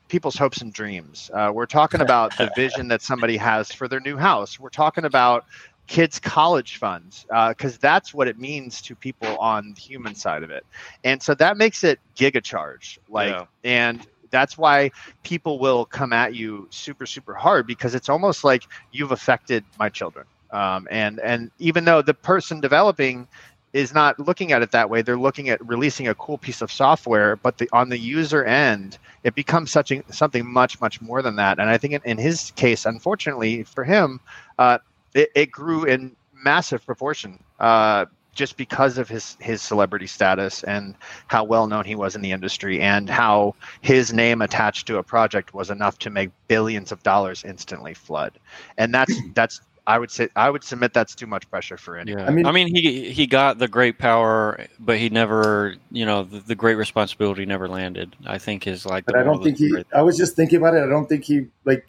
people's hopes and dreams. Uh, we're talking about the vision that somebody has for their new house. We're talking about kids' college funds, because uh, that's what it means to people on the human side of it. And so that makes it gigacharged. Like, yeah. And that's why people will come at you super, super hard, because it's almost like you've affected my children. Um, and, and even though the person developing is not looking at it that way, they're looking at releasing a cool piece of software, but the, on the user end, it becomes such a, something much, much more than that. And I think in, in his case, unfortunately for him, uh, it, it grew in massive proportion, uh, just because of his, his celebrity status and how well-known he was in the industry and how his name attached to a project was enough to make billions of dollars instantly flood. And that's, that's I would say, I would submit that's too much pressure for anyone. Yeah. I mean, I mean, he he got the great power, but he never, you know, the, the great responsibility never landed, I think is like... But I don't think he... Great. I was just thinking about it. I don't think he, like,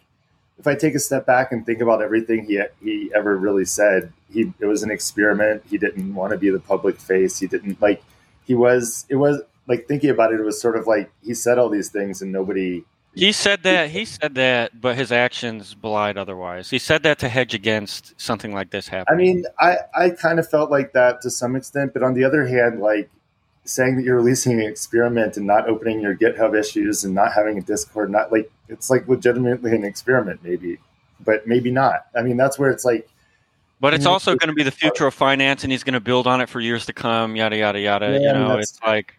if I take a step back and think about everything he he ever really said, he it was an experiment. He didn't want to be the public face. He didn't like he was it was like thinking about it. It was sort of like he said all these things and nobody. He said that he said that, but his actions belied otherwise. He said that to hedge against something like this happening. I mean, I, I kind of felt like that to some extent. But on the other hand, like saying that you're releasing an experiment and not opening your GitHub issues and not having a Discord, not like it's like legitimately an experiment, maybe, but maybe not. I mean, that's where it's like. But it's also going to be the future of finance, and he's going to build on it for years to come. Yada yada yada. Yeah, you know, I mean, it's like,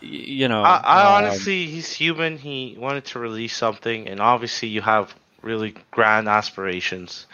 you know. I, I um, honestly, he's human. He wanted to release something, and obviously, you have really grand aspirations.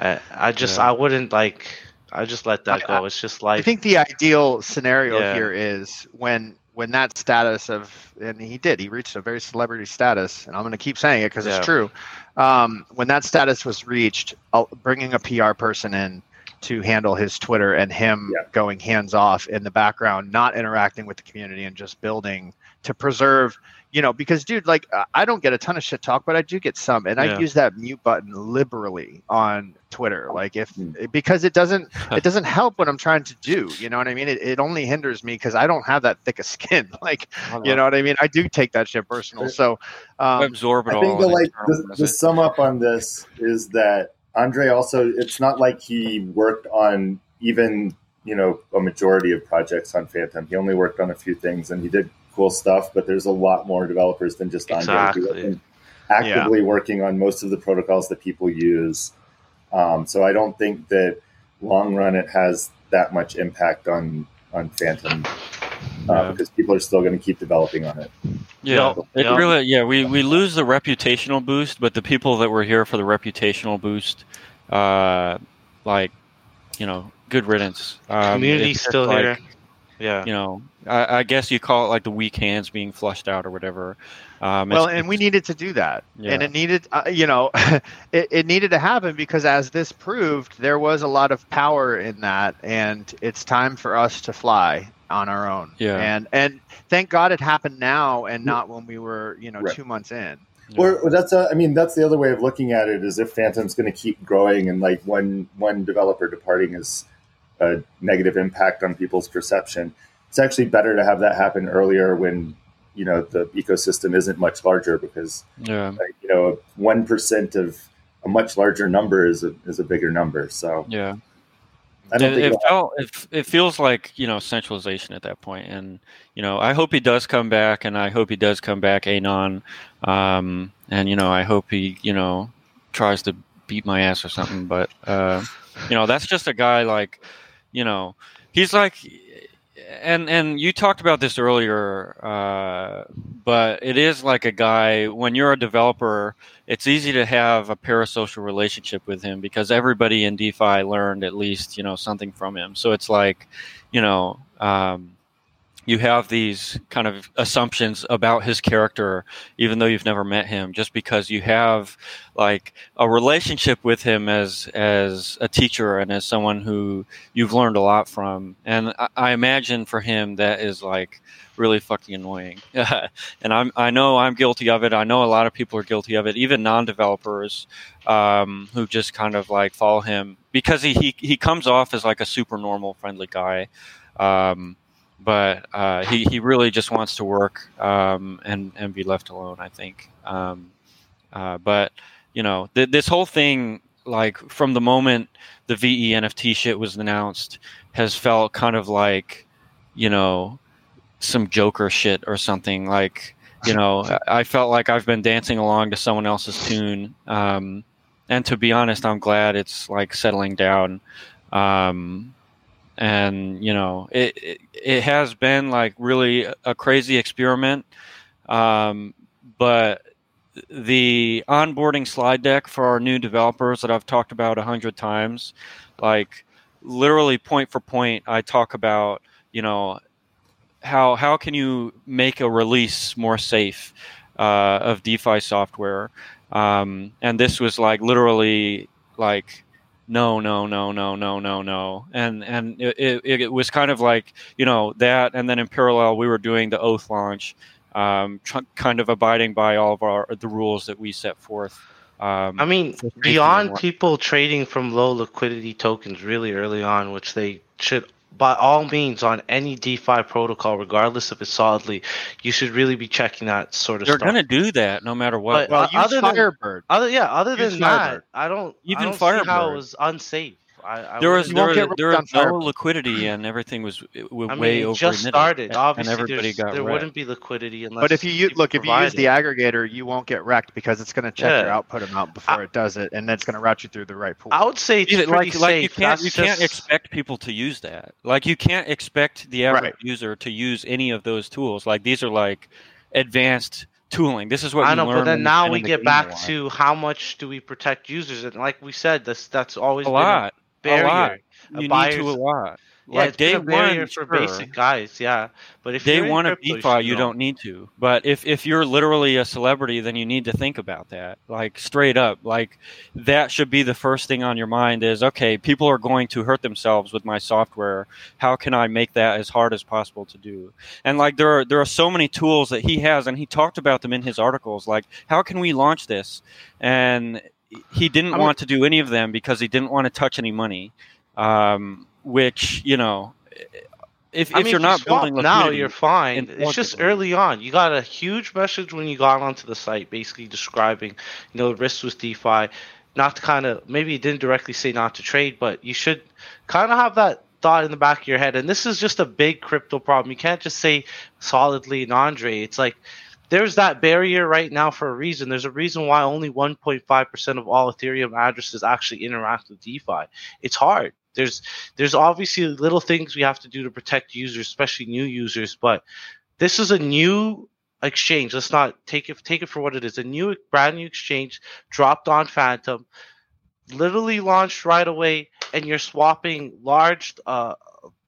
Uh, I just, yeah. I wouldn't like. I just let that I, go. It's just like. I think the ideal scenario yeah. here is when. When that status of, and he did, he reached a very celebrity status, and I'm going to keep saying it because yeah. it's true. Um, when that status was reached, uh, bringing a P R person in to handle his Twitter and him yeah. going hands off in the background, not interacting with the community and just building to preserve, you know, because dude, like I don't get a ton of shit talk, but I do get some, and yeah. I use that mute button liberally on Twitter, like if because it doesn't it doesn't help what I'm trying to do, you know what I mean? It it only hinders me because I don't have that thick of skin, like you know what I mean? I do take that shit personal, so um, I absorb it all. I think the like the, the sum up on this is that Andre also, it's not like he worked on even you know a majority of projects on Fantom. He only worked on a few things, and he did cool stuff, but there's a lot more developers than just exactly. Andre actively yeah. working on most of the protocols that people use. Um, so I don't think that long run it has that much impact on on Fantom uh, yeah. because people are still going to keep developing on it. Yeah, so, it yeah. really. Yeah, we we lose the reputational boost, but the people that were here for the reputational boost, uh, like you know, good riddance. Um, Community's still like, here. Yeah, you know. I guess you call it like the weak hands being flushed out or whatever. Um, well, and we needed to do that. Yeah. And it needed, uh, you know, it, it needed to happen because as this proved, there was a lot of power in that. And it's time for us to fly on our own. Yeah. And and thank God it happened now and not when we were, you know, right. two months in. Yeah. Or, or that's, a, I mean, that's the other way of looking at it is if Fantom's going to keep growing and like one, one developer departing is a negative impact on people's perception. It's actually better to have that happen earlier when, you know, the ecosystem isn't much larger because, yeah. like, you know, one percent of a much larger number is a, is a bigger number. So yeah, I don't it, think it, felt, it, it feels like, you know, centralization at that point. And, you know, I hope he does come back, and I hope he does come back anon. Um, and, you know, I hope he, you know, tries to beat my ass or something. But, uh, you know, that's just a guy like, you know, he's like, and and you talked about this earlier, uh, but it is like a guy, when you're a developer, it's easy to have a parasocial relationship with him because everybody in DeFi learned at least, you know, something from him. So it's like, you know, um, you have these kind of assumptions about his character, even though you've never met him, just because you have like a relationship with him as as a teacher and as someone who you've learned a lot from. And I, I imagine for him that is like really fucking annoying. And I'm I know I'm guilty of it. I know a lot of people are guilty of it, even non-developers um, who just kind of like follow him because he he, he comes off as like a super normal, friendly guy. Um, But uh, he, he really just wants to work um, and, and be left alone, I think. Um, uh, but, you know, th- this whole thing, like from the moment the V E N F T shit was announced, has felt kind of like, you know, some Joker shit or something. Like, you know, I felt like I've been dancing along to someone else's tune. Um, and to be honest, I'm glad it's like settling down. Um And, you know, it, it it has been like really a crazy experiment. Um, but the onboarding slide deck for our new developers that I've talked about a hundred times, like literally point for point, I talk about, you know, how how can you make a release more safe uh, of DeFi software? Um, and this was like literally like, No, no, no, no, no, no, no. And and it, it, it was kind of like, you know, that. And then in parallel, we were doing the Oath launch, um, tr- kind of abiding by all of our the rules that we set forth. Um, I mean, beyond people trading from low liquidity tokens really early on, which they should by all means on any DeFi protocol, regardless if it's Solidly, you should really be checking that sort of They're stuff. They're going to do that no matter what. But, well, uh, other Firebird. Than, other, yeah, other than Firebird. that, I don't, Even I don't Firebird. see how it was unsafe. I, I there was, there, there, there was no liquidity and everything was it, way I mean, over. It just started. And, Obviously, and everybody got there wrecked. Wouldn't be liquidity unless. But if you look, if you use it. the aggregator, you won't get wrecked because it's going to check yeah. your output amount before I, it does it, and then it's going to route you through the right pool. I would say it's Either, pretty like, safe. Like you can't, you just... can't expect people to use that. Like you can't expect the average right. user to use any of those tools. Like these are like advanced. Tooling. This is what I know, but then now we get back to how much do we protect users, and like we said, this that's always a lot. A lot. You need to a lot. Yeah, like day one for basic guys. Yeah, but if day one of DeFi, you don't need to. But if if you're literally a celebrity, then you need to think about that. Like straight up, like that should be the first thing on your mind. Is okay, people are going to hurt themselves with my software. How can I make that as hard as possible to do? And like there are there are so many tools that he has, and he talked about them in his articles. Like how can we launch this? And he didn't I mean, want to do any of them because he didn't want to touch any money. Um, which, you know, if, I mean, if you're if not you building now, you're fine. It's just early on. You got a huge message when you got onto the site, basically describing, you know, risks with DeFi. Not to kind of maybe it didn't directly say not to trade, but you should kind of have that thought in the back of your head. And this is just a big crypto problem. You can't just say Solidly and Andre. It's like there's that barrier right now for a reason. There's a reason why only one point five percent of all Ethereum addresses actually interact with DeFi. It's hard. There's there's obviously little things we have to do to protect users, especially new users. But this is a new exchange. Let's not take it take it for what it is. A new, brand new exchange dropped on Fantom, literally launched right away, and you're swapping large uh,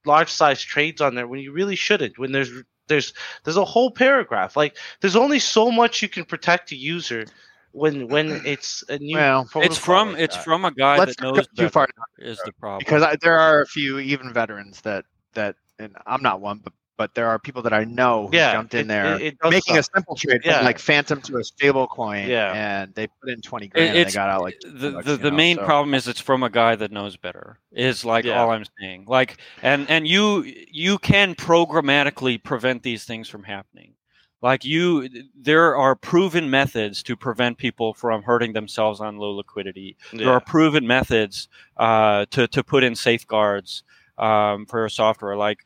large size trades on there when you really shouldn't. When there's there's there's a whole paragraph. Like there's only so much you can protect a user. When when it's a new well, it's from like it's that. from a guy Let's that knows too far is the problem because I, there are a few even veterans that that and I'm not one but but there are people that I know who yeah, jumped in it, there it, it making suck. a simple trade yeah. from like Fantom to a stable coin yeah. and they put in twenty grand it, and they got out like the bucks, the, the know, main so. problem is it's from a guy that knows better is like yeah. all I'm saying like and and you you can programmatically prevent these things from happening. Like you, there are proven methods to prevent people from hurting themselves on low liquidity. Yeah. There are proven methods uh, to to put in safeguards um, for your software. Like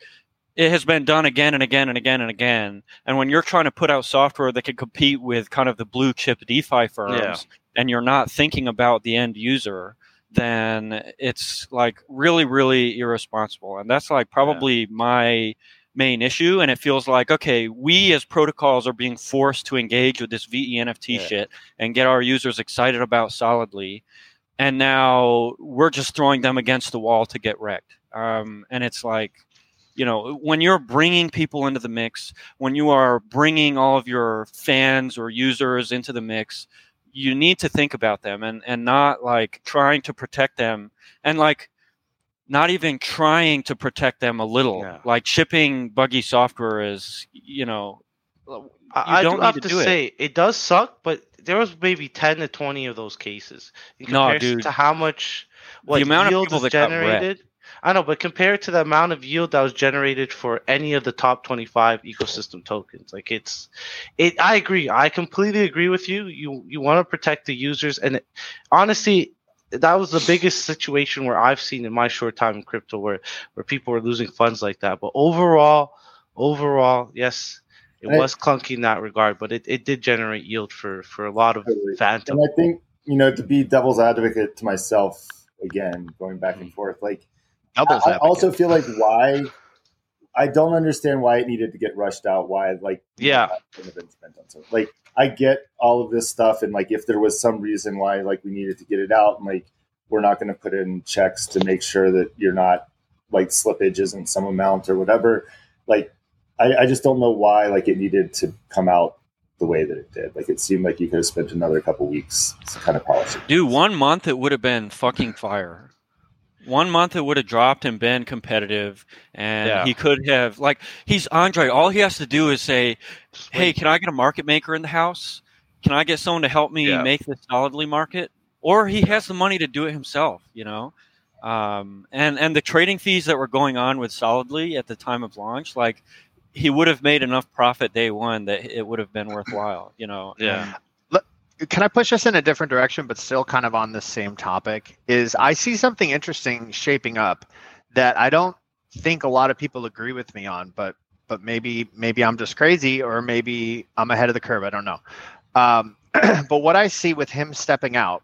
it has been done again and again and again and again. And when you're trying to put out software that can compete with kind of the blue chip DeFi firms, yeah. and you're not thinking about the end user, then it's like really, really irresponsible. And that's like probably yeah. my main issue. And it feels like, okay, we as protocols are being forced to engage with this V E N F T yeah. shit and get our users excited about Solidly. And now we're just throwing them against the wall to get wrecked. Um, and it's like, you know, when you're bringing people into the mix, when you are bringing all of your fans or users into the mix, you need to think about them and, and not like trying to protect them and like not even trying to protect them a little. Yeah. Like shipping buggy software is, you know, you I, don't I do need have to, to do say it. It does suck, but there was maybe ten to twenty of those cases in comparison no, dude. to how much what the amount yield of people is that generated. Got I know, but compared to the amount of yield that was generated for any of the top twenty-five ecosystem tokens, like it's, it. I agree. I completely agree with you. You you want to protect the users, and it, honestly, that was the biggest situation where I've seen in my short time in crypto, where where people were losing funds like that. But overall, overall, yes, it I, was clunky in that regard, but it, it did generate yield for for a lot of Fantom. And I think, you know, to be devil's advocate to myself again, going back and forth, like. Doubles I advocate. Also feel like why I don't understand why it needed to get rushed out. Why like yeah, have been spent on so like I get all of this stuff and like if there was some reason why like we needed to get it out and like we're not going to put in checks to make sure that you're not like slippage isn't some amount or whatever. Like I, I just don't know why like it needed to come out the way that it did. Like it seemed like you could have spent another couple weeks to kind of polish it. Dude, one month it would have been fucking fire. One month it would have dropped and been competitive, and yeah. he could have like he's Andre. All he has to do is say, "Hey, can I get a market maker in the house? Can I get someone to help me yeah. make this Solidly market?" Or he has the money to do it himself, you know. Um, and and the trading fees that were going on with Solidly at the time of launch, like he would have made enough profit day one that it would have been worthwhile, you know. Yeah. And, can I push us in a different direction, but still kind of on the same topic, is I see something interesting shaping up that I don't think a lot of people agree with me on, but but maybe maybe I'm just crazy or maybe I'm ahead of the curve. I don't know. Um, but what I see with him stepping out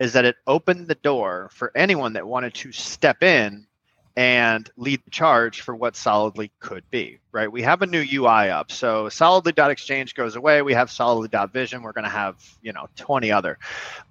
is that it opened the door for anyone that wanted to step in and lead the charge for what Solidly could be, right? We have a new U I up. So Solidly.exchange goes away. We have Solidly.vision. We're going to have, you know, twenty other.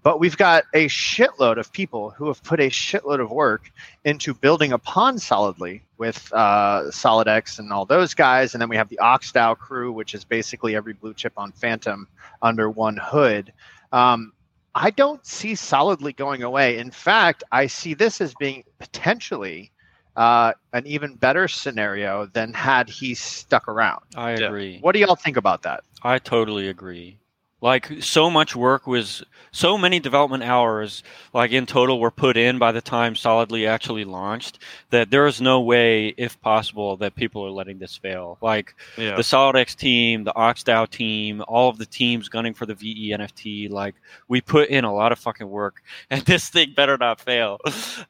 But we've got a shitload of people who have put a shitload of work into building upon Solidly with uh, Solidex and all those guys. And then we have the zero x DAO crew, which is basically every blue chip on Fantom under one hood. Um, I don't see Solidly going away. In fact, I see this as being potentially Uh, an even better scenario than had he stuck around. I agree. What do y'all think about that? I totally agree. Like so much work was, so many development hours, like in total, were put in by the time Solidly actually launched that there is no way, if possible, that people are letting this fail. Like yeah. the Solidex team, the zero x DAO team, all of the teams gunning for the V E N F T. Like we put in a lot of fucking work, and this thing better not fail.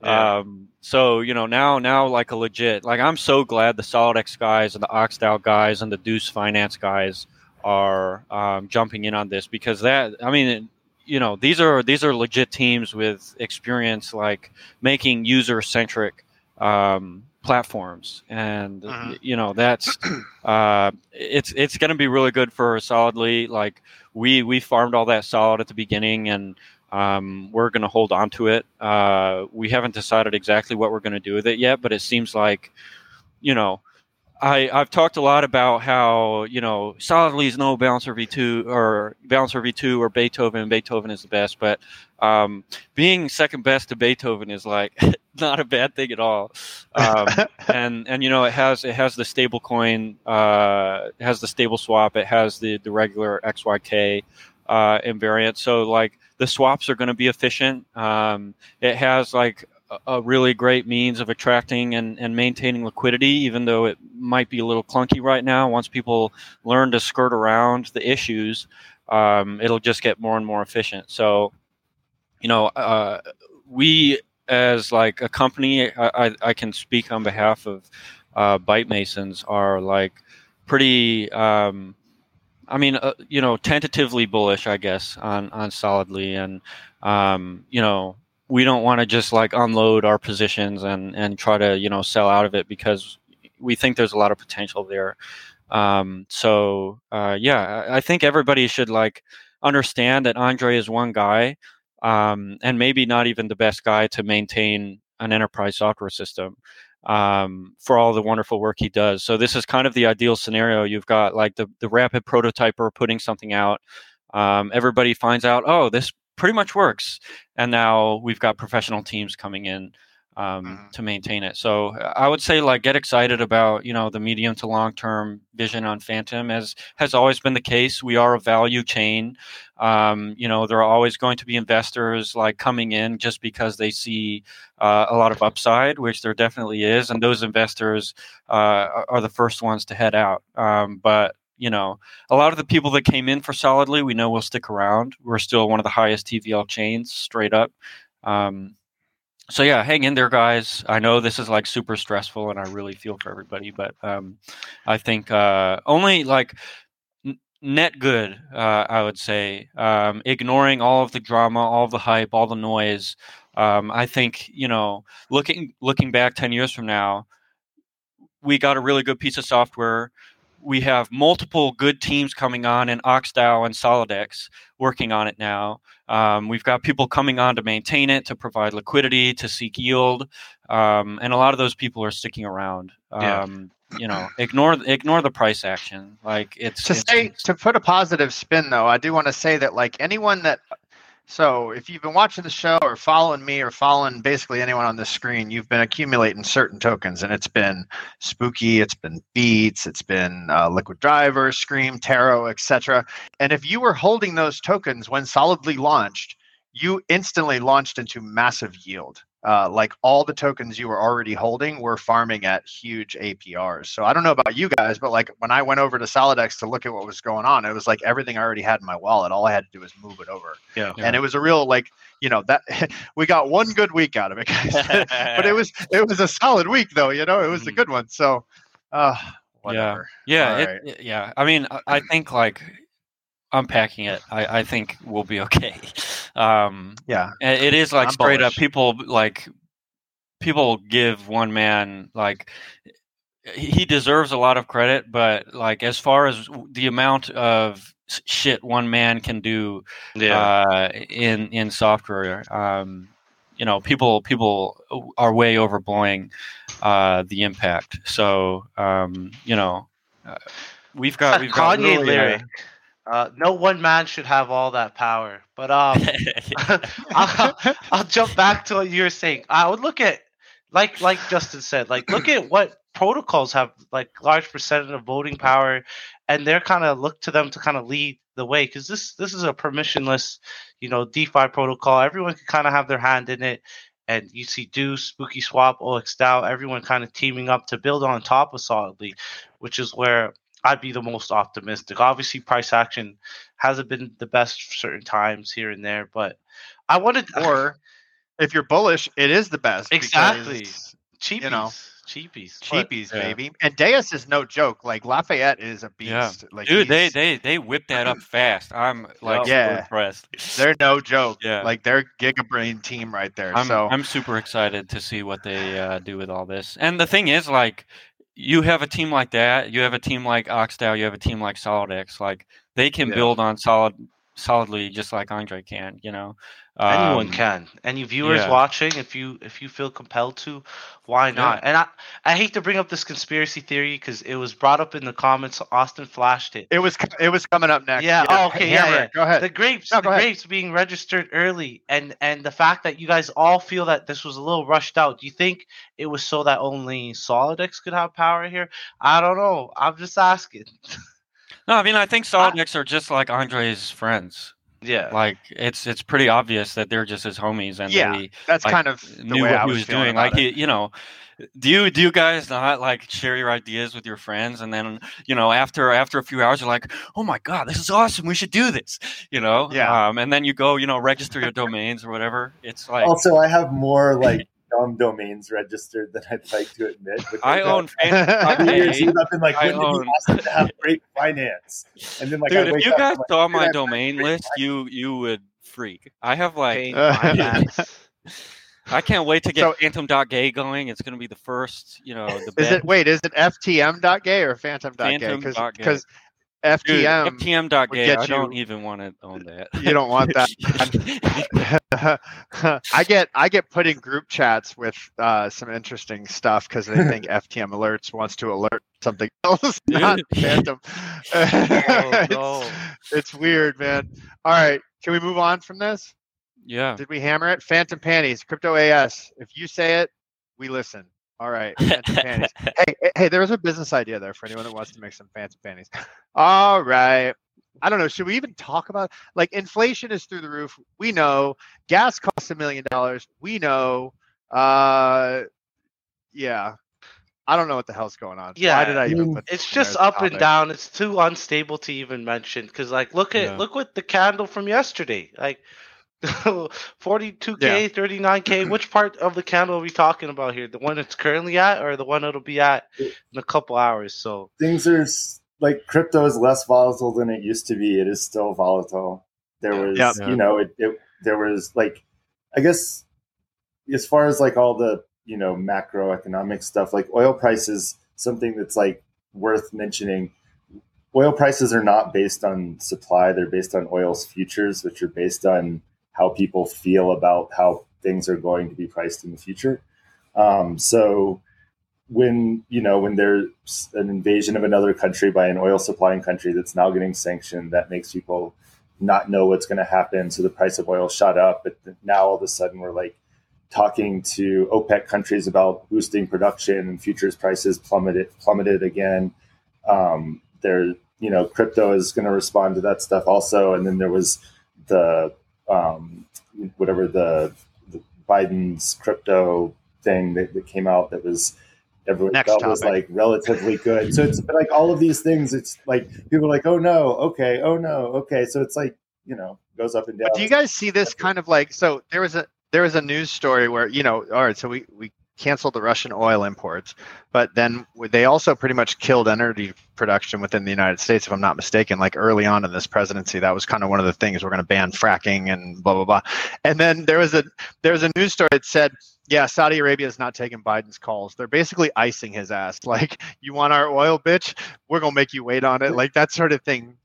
Yeah. Um, so you know now, now like a legit. Like I'm so glad the Solidex guys and the zero x DAO guys and the Deus Finance guys are um, jumping in on this because that I mean you know these are these are legit teams with experience like making user centric um, platforms and uh-huh. you know that's uh, it's it's going to be really good for Solidly. Like we we farmed all that solid at the beginning and um, we're going to hold on to it. Uh, we haven't decided exactly what we're going to do with it yet, but it seems like you know. I, I've talked a lot about how, you know, Solidly is no Balancer V two or Balancer V two or Beethoven. Beethoven is the best, but um, being second best to Beethoven is like not a bad thing at all. Um, and and you know, it has it has the stable coin, uh, it has the stable swap, it has the, the regular X Y K uh, invariant. So like the swaps are going to be efficient. Um, it has like a really great means of attracting and, and maintaining liquidity, even though it might be a little clunky right now. Once people learn to skirt around the issues, um, it'll just get more and more efficient. So, you know, uh, we as like a company, I, I can speak on behalf of uh, Byte Masons, are like pretty, um, I mean, uh, you know, tentatively bullish, I guess, on, on Solidly. And, um, you know, we don't want to just like unload our positions and, and try to, you know, sell out of it, because we think there's a lot of potential there. Um, so, uh, yeah, I think everybody should like understand that Andre is one guy, um, and maybe not even the best guy to maintain an enterprise software system, um, for all the wonderful work he does. So this is kind of the ideal scenario. You've got like the, the rapid prototyper putting something out. Um, everybody finds out, oh, this pretty much works. And now we've got professional teams coming in um, mm-hmm. to maintain it. So I would say like get excited about, you know, the medium to long term vision on Fantom. As has always been the case, we are a value chain. Um, you know, there are always going to be investors like coming in just because they see uh, a lot of upside, which there definitely is. And those investors uh, are the first ones to head out. Um, but you know, a lot of the people that came in for Solidly, we know will stick around. We're still one of the highest T V L chains, straight up. Um, so yeah, hang in there, guys. I know this is like super stressful, and I really feel for everybody. But um, I think uh, only like n- net good, uh, I would say. Um, ignoring all of the drama, all of the hype, all the noise. Um, I think, you know, looking looking back ten years from now, we got a really good piece of software. We have multiple good teams coming on in zero x DAO and Solidex working on it now. Um, we've got people coming on to maintain it, to provide liquidity, to seek yield. Um, and a lot of those people are sticking around. Um, yeah. You know, ignore ignore the price action. Like it's to it's, say it's, to put a positive spin though, I do want to say that like anyone that so if you've been watching the show or following me or following basically anyone on the screen, you've been accumulating certain tokens, and it's been Spooky, it's been Beats, it's been uh, Liquid Driver, Scream, Tarot, et cetera. And if you were holding those tokens when Solidly launched, you instantly launched into massive yield. Uh, like all the tokens you were already holding were farming at huge A P Rs. So I don't know about you guys, but like when I went over to Solidex to look at what was going on, it was like everything I already had in my wallet. All I had to do was move it over. Yeah. And it was a real like, you know, that we got one good week out of it, guys. But it was it was a solid week though, you know, it was mm-hmm. a good one. So uh, whatever. Yeah. Yeah. It, right. Yeah. I mean, I, I think like unpacking it, I, I think we'll be okay. Um, yeah, it is like I'm straight bullish. Up people like people give one man like he deserves a lot of credit, but like as far as the amount of shit one man can do yeah. uh, in in software, um, you know, people people are way overblowing uh, the impact. So um, you know, uh, we've got we've got Kanye lyric. Uh, no one man should have all that power. But um, I'll, I'll jump back to what you were saying. I would look at, like like Justin said, like look at what protocols have like large percentage of voting power, and they're kind of look to them to kind of lead the way, because this this is a permissionless, you know, DeFi protocol. Everyone can kind of have their hand in it, and you see Deus, SpookySwap, zero x DAO, everyone kind of teaming up to build on top of Solidly, which is where I'd be the most optimistic. Obviously, price action hasn't been the best certain times here and there, but I wanted. Or if you're bullish, it is the best. Exactly. Because, cheapies. You know, cheapies. Cheapies, but, baby. Yeah. And Deus is no joke. Like Lafayette is a beast. Yeah. Like, dude, they they they whip that up fast. I'm like yeah. impressed. They're no joke. Yeah. Like they're Gigabrain team right there. I'm, so I'm super excited to see what they uh, do with all this. And the thing is, like. You have a team like that. You have a team like zero x DAO. You have a team like Solidex. Like they can yeah. build on solid, solidly, just like Andre can. You know, um, anyone can. Any viewers yeah. watching, if you if you feel compelled to, why not? Yeah. And I, I hate to bring up this conspiracy theory because it was brought up in the comments. Austin flashed it. It was it was coming up next. Yeah. yeah. Oh, okay. Yeah, yeah. yeah. Go ahead. The grapes. No, the ahead. grapes being registered early, and and the fact that you guys all feel that this was a little rushed out. Do you think it was so that only Solidex could have power here? I don't know. I'm just asking. No, I mean, I think Solidex I, are just like Andre's friends. Yeah, like it's it's pretty obvious that they're just his homies, and yeah, they, that's like, kind of the knew way what I was he was doing. Like he, you know, do you do you guys not like share your ideas with your friends, and then you know after after a few hours you're like, oh my god, this is awesome, we should do this, you know? Yeah, um, and then you go, you know, register your domains or whatever. It's like also I have more like dumb domains registered than I'd like to admit. I own Fantom Foundation. I've been like, wouldn't it be awesome to have great finance? And then like, dude, if you guys saw my domain list, you you would freak. I have like, I can't wait to get Fantom dot gay going. It's going to be the first, you know. The is it wait? Is it F T M dot gay or Fantom dot gay? Because F T M, F T M dot gay, I don't even want to own that. You don't want that. I get I get put in group chats with uh, some interesting stuff because they think F T M Alerts wants to alert something else, not Fantom. Oh, no. it's, it's weird, man. All right, can we move on from this? Yeah. Did we hammer it? Fantom Panties, Crypto A S. If you say it, we listen. All right. Fantom Panties. Hey, hey, there was a business idea there for anyone that wants to make some Fantom Panties. All right. I don't know. Should we even talk about like inflation is through the roof? We know gas costs a million dollars. We know. Uh, yeah. I don't know what the hell's going on. Yeah. Why did I even put it's just up and down. It's too unstable to even mention because like look at yeah. look what the candle from yesterday like. forty-two K, yeah. thirty-nine K. Which part of the candle are we talking about here? The one it's currently at or the one it'll be at in a couple hours? So things are like crypto is less volatile than it used to be. It is still volatile. There was, yep. you know, it, it there was like, I guess as far as like all the, you know, macroeconomic stuff, like oil prices, something that's like worth mentioning. Oil prices are not based on supply. They're based on oil's futures, which are based on how people feel about how things are going to be priced in the future. Um, so when, you know, when there's an invasion of another country by an oil supplying country that's now getting sanctioned, that makes people not know what's going to happen. So the price of oil shot up, but now all of a sudden we're like talking to OPEC countries about boosting production and futures prices plummeted, plummeted again. Um, there, you know, crypto is going to respond to that stuff also. And then there was the, Um, whatever the, the Biden's crypto thing that, that came out that was everyone Next felt topic. was like relatively good. So it's but like all of these things. It's like people are like, oh no, okay, oh no, okay. So it's like you know goes up and down. But do you guys see this kind of like? So there was a there was a news story where you know all right, so we we canceled the Russian oil imports, but then they also pretty much killed energy production within the United States, if I'm not mistaken, like early on in this presidency. That was kind of one of the things, we're going to ban fracking and blah, blah, blah. And then there was a there was a news story that said, yeah, Saudi Arabia is not taking Biden's calls. They're basically icing his ass. Like, you want our oil, bitch? We're going to make you wait on it. Like that sort of thing.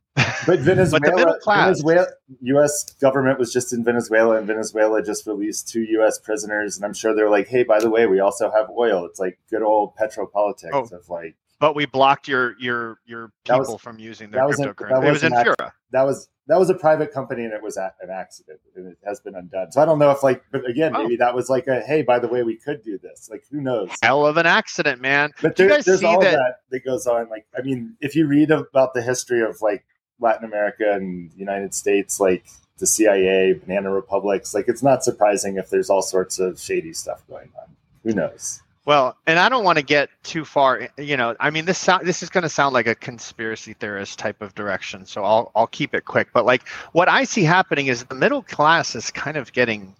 But Venezuela, but the middle class. Venezuela, U S government was just in Venezuela, and Venezuela just released two U S prisoners. And I'm sure they're like, "Hey, by the way, we also have oil." It's like good old petropolitics oh, of like. But we blocked your your your people was, from using their cryptocurrency. It was in Fura. That was that was a private company, and it was an accident, and it has been undone. So I don't know if like, but again, oh. maybe that was like a hey, by the way, we could do this. Like, who knows? Hell of an accident, man. But there, there's all that... that that goes on. Like, I mean, if you read about the history of like Latin America and the United States, like the C I A, banana republics, like it's not surprising if there's all sorts of shady stuff going on. Who knows? Well, and I don't want to get too far, you know, I mean, this this is going to sound like a conspiracy theorist type of direction, so I'll I'll keep it quick. But like what I see happening is the middle class is kind of getting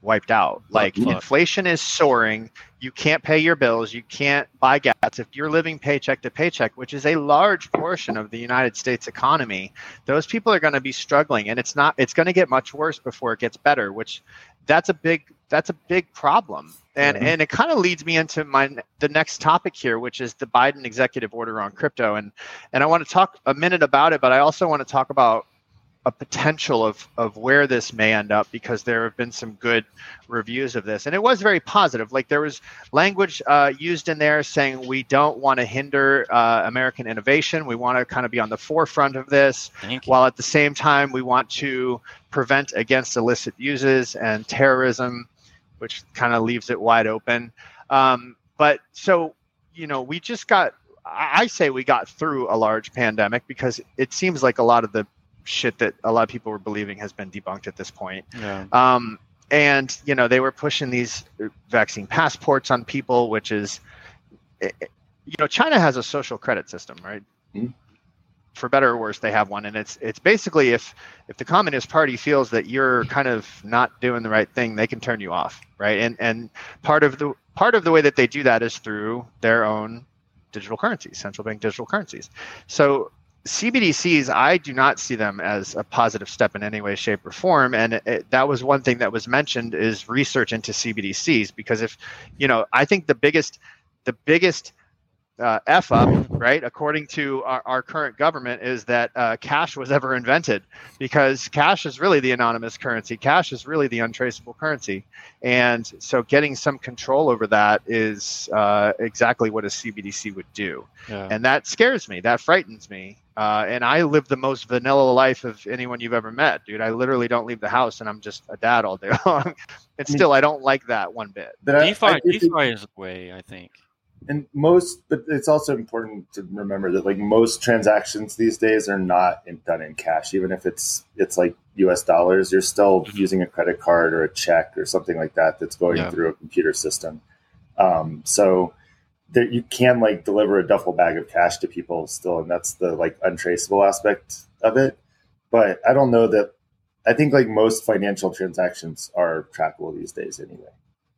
wiped out. Like oh, inflation is soaring. You can't pay your bills. You can't buy gas. If you're living paycheck to paycheck, which is a large portion of the United States economy, those people are going to be struggling, and it's not, it's going to get much worse before it gets better, which that's a big, that's a big problem. And mm-hmm. and it kind of leads me into my the next topic here, which is the Biden executive order on crypto. And, and I want to talk a minute about it, but I also want to talk about a potential of, of where this may end up, because there have been some good reviews of this. And it was very positive. Like there was language uh, used in there saying, we don't want to hinder uh, American innovation. We want to kind of be on the forefront of this, while at the same time, we want to prevent against illicit uses and terrorism, which kind of leaves it wide open. Um, but so, you know, we just got, I say we got through a large pandemic, because it seems like a lot of the shit that a lot of people were believing has been debunked at this point. Yeah. Um, and, you know, they were pushing these vaccine passports on people, which is, it, you know, China has a social credit system, right? Mm-hmm. For better or worse, they have one. And it's it's basically if if the Communist Party feels that you're kind of not doing the right thing, they can turn you off, right? And and part of the part of the way that they do that is through their own digital currencies, central bank digital currencies. So C B D Cs, I do not see them as a positive step in any way, shape, or form. And it, that was one thing that was mentioned is research into C B D Cs, because if, you know, I think the biggest the biggest Uh, F up, right, according to our, our current government, is that uh, cash was ever invented, because cash is really the anonymous currency. Cash is really the untraceable currency. And so getting some control over that is uh, exactly what a C B D C would do. Yeah. And that scares me. That frightens me. Uh, and I live the most vanilla life of anyone you've ever met, dude. I literally don't leave the house, and I'm just a dad all day long. And still, I don't like that one bit. DeFi, I, I, DeFi is the way, I think. And most, but it's also important to remember that like most transactions these days are not in, done in cash. Even if it's it's like U S dollars, you're still using a credit card or a check or something like that that's going yeah. through a computer system. Um, so there, you can like deliver a duffel bag of cash to people still, and that's the like untraceable aspect of it. But I don't know that. I think like most financial transactions are trackable these days anyway.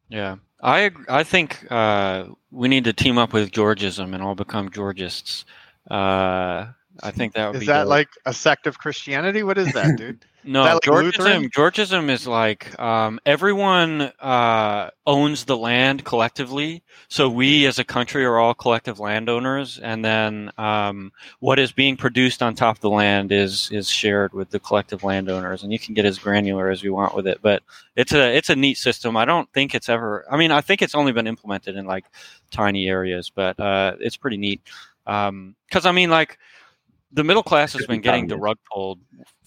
Yeah, I I think uh, we need to team up with Georgism and all become Georgists. Uh, I think that would is be that dope. Like a sect of Christianity? What is that, dude? No, that like Georgism. Lutheran? Georgism is like um, everyone uh, owns the land collectively. So we, as a country, are all collective landowners, and then um, what is being produced on top of the land is is shared with the collective landowners. And you can get as granular as you want with it, but it's a it's a neat system. I don't think it's ever. I mean, I think it's only been implemented in like tiny areas, but uh, it's pretty neat. Because um, I mean, like the middle class has been getting the rug pulled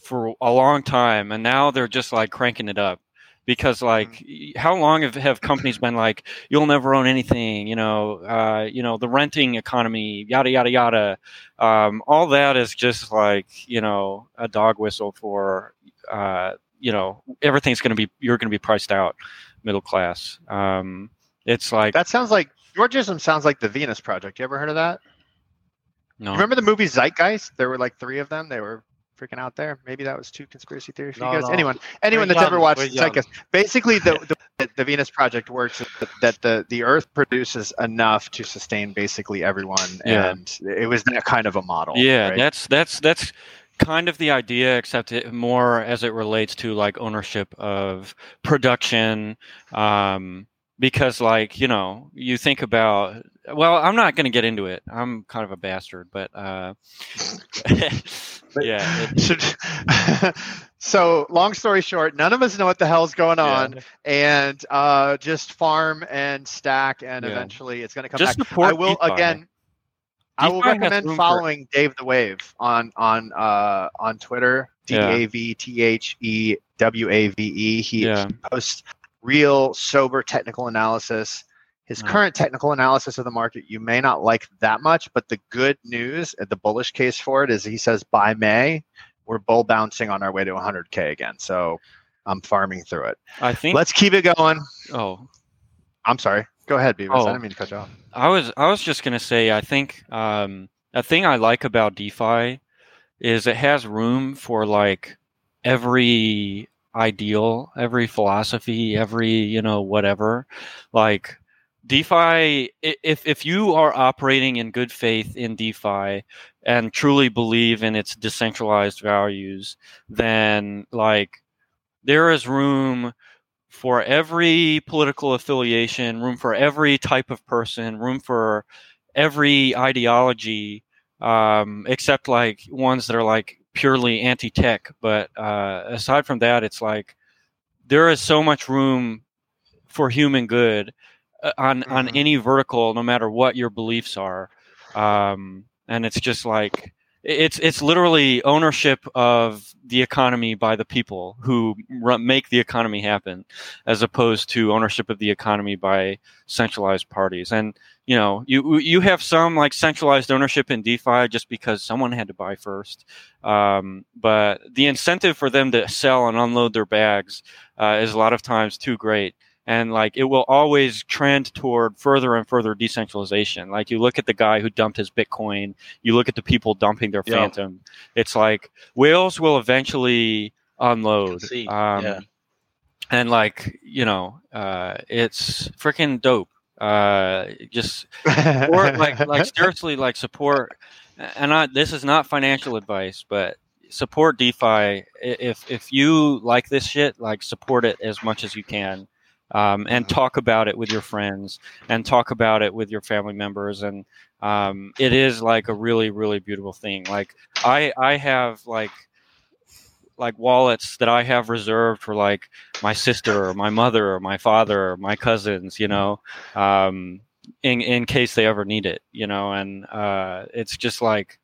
for a long time, and now they're just like cranking it up because like mm-hmm. how long have, have companies been like, you'll never own anything, you know, uh, you know, the renting economy, yada, yada, yada. Um, all that is just like, you know, a dog whistle for, uh, you know, everything's going to be, you're going to be priced out middle class. Um, it's like, that sounds like Georgism sounds like the Venus Project. You ever heard of that? No. Remember the movie Zeitgeist? There were like three of them. They were freaking out there. Maybe that was too conspiracy theory for no, you guys. No. Anyone, anyone we're that's young, ever watched Zeitgeist. Basically, the, the the Venus Project works that the the Earth produces enough to sustain basically everyone, yeah. and it was that kind of a model. Yeah, right? that's that's that's kind of the idea, except it more as it relates to like ownership of production. Um, Because, like, you know, you think about, well, I'm not going to get into it. I'm kind of a bastard, but, uh, but yeah. Should, so, long story short, none of us know what the hell's going on, yeah. and uh, just farm and stack, and yeah. eventually it's going to come just back. I will, DeFi. again, DeFi I will recommend following for... Dave the Wave on, on, uh, on Twitter, D A V T H E W A V E. He yeah. posts real sober technical analysis. His yeah. current technical analysis of the market, you may not like that much, but the good news, the bullish case for it is he says by May, we're bull bouncing on our way to one hundred K again. So I'm farming through it. I think. Let's keep it going. Oh, I'm sorry. Go ahead, Beavis. Oh. I didn't mean to cut you off. I was, I was just going to say, I think um, a thing I like about DeFi is it has room for like every ideal, every philosophy, every, you know, whatever. Like DeFi, if if you are operating in good faith in DeFi and truly believe in its decentralized values, then like there is room for every political affiliation, room for every type of person, room for every ideology, um, except like ones that are like purely anti-tech, but uh, aside from that, it's like there is so much room for human good on mm-hmm. on any vertical, no matter what your beliefs are, um, and it's just like It's it's literally ownership of the economy by the people who run, make the economy happen, as opposed to ownership of the economy by centralized parties. And you know, you you have some like centralized ownership in DeFi just because someone had to buy first. Um, but the incentive for them to sell and unload their bags uh, is a lot of times too great. And like it will always trend toward further and further decentralization. Like you look at the guy who dumped his Bitcoin, you look at the people dumping their yeah. Fantom. It's like whales will eventually unload. Um, yeah. And like, you know, uh, it's freaking dope. Uh, just support, like, like seriously, like support. And I, this is not financial advice, but support DeFi. If if you like this shit, like support it as much as you can. Um, and talk about it with your friends and talk about it with your family members. And um, it is like a really, really beautiful thing. Like I, I have like, like wallets that I have reserved for like my sister or my mother or my father or my cousins, you know, um, in, in case they ever need it, you know, and uh, it's just like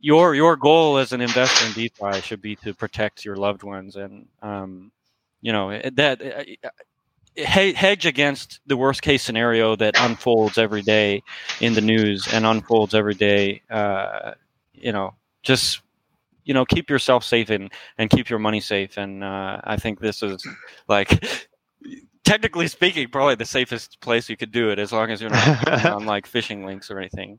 your, your goal as an investor in DeFi should be to protect your loved ones. And, um, you know, that uh, hedge against the worst case scenario that unfolds every day in the news and unfolds every day. Uh, you know, just, you know, keep yourself safe and, and keep your money safe. And uh, I think this is like, technically speaking, probably the safest place you could do it as long as you're not on like phishing links or anything.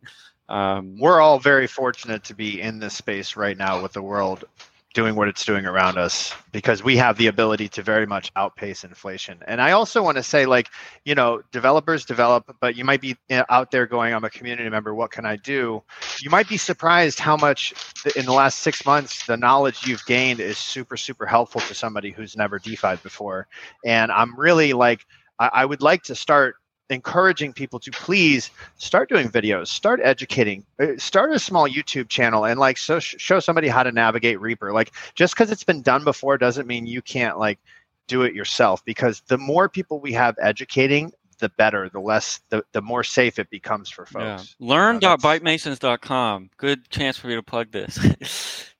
Um, We're all very fortunate to be in this space right now with the world doing what it's doing around us, because we have the ability to very much outpace inflation. And I also want to say, like, you know, developers develop, but you might be out there going, I'm a community member, what can I do? You might be surprised how much in the last six months, the knowledge you've gained is super, super helpful to somebody who's never DeFi'd before. And I'm really like, I would like to start encouraging people to please start doing videos, start educating, start a small YouTube channel, and like so sh- show somebody how to navigate Reaper. Like just because it's been done before doesn't mean you can't like do it yourself, because the more people we have educating, the better, the less, the, the more safe it becomes for folks. Yeah. learn dot byte masons dot com. Good chance for me to plug this.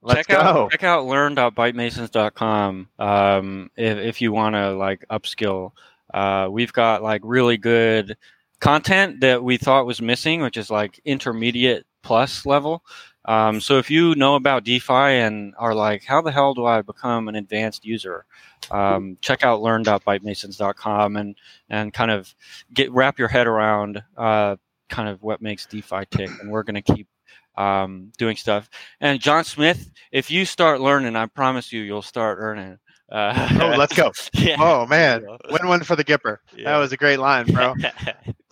Let's check go. out check out learn dot byte masons dot com um, if, if you want to like upskill. Uh, we've got like really good content that we thought was missing, which is like intermediate plus level. Um, so if you know about DeFi and are like, how the hell do I become an advanced user? Um, check out learn dot byte masons dot com and, and kind of get, wrap your head around, uh, kind of what makes DeFi tick. And we're going to keep, um, doing stuff. And John Smith, if you start learning, I promise you, you'll start earning. Uh, oh, let's go. Yeah. Oh, man. Win one for the Gipper. Yeah. That was a great line, bro.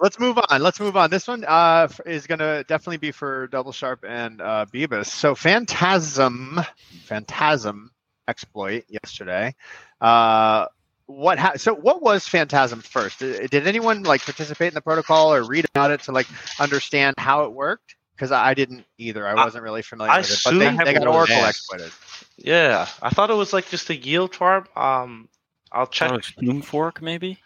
Let's move on. Let's move on. This one uh, is going to definitely be for Double Sharp and uh, Beavis. So Phantasm, Phantasm exploit yesterday. Uh, what? Ha- so what was Phantasm first? Did, did anyone like participate in the protocol or read about it to like understand how it worked? Because I didn't either. I wasn't I, really familiar I with it. But they, they got Oracle asked. exploited. Yeah. I thought it was like just a yield farm. Um, I'll check. Or Doom fork, maybe?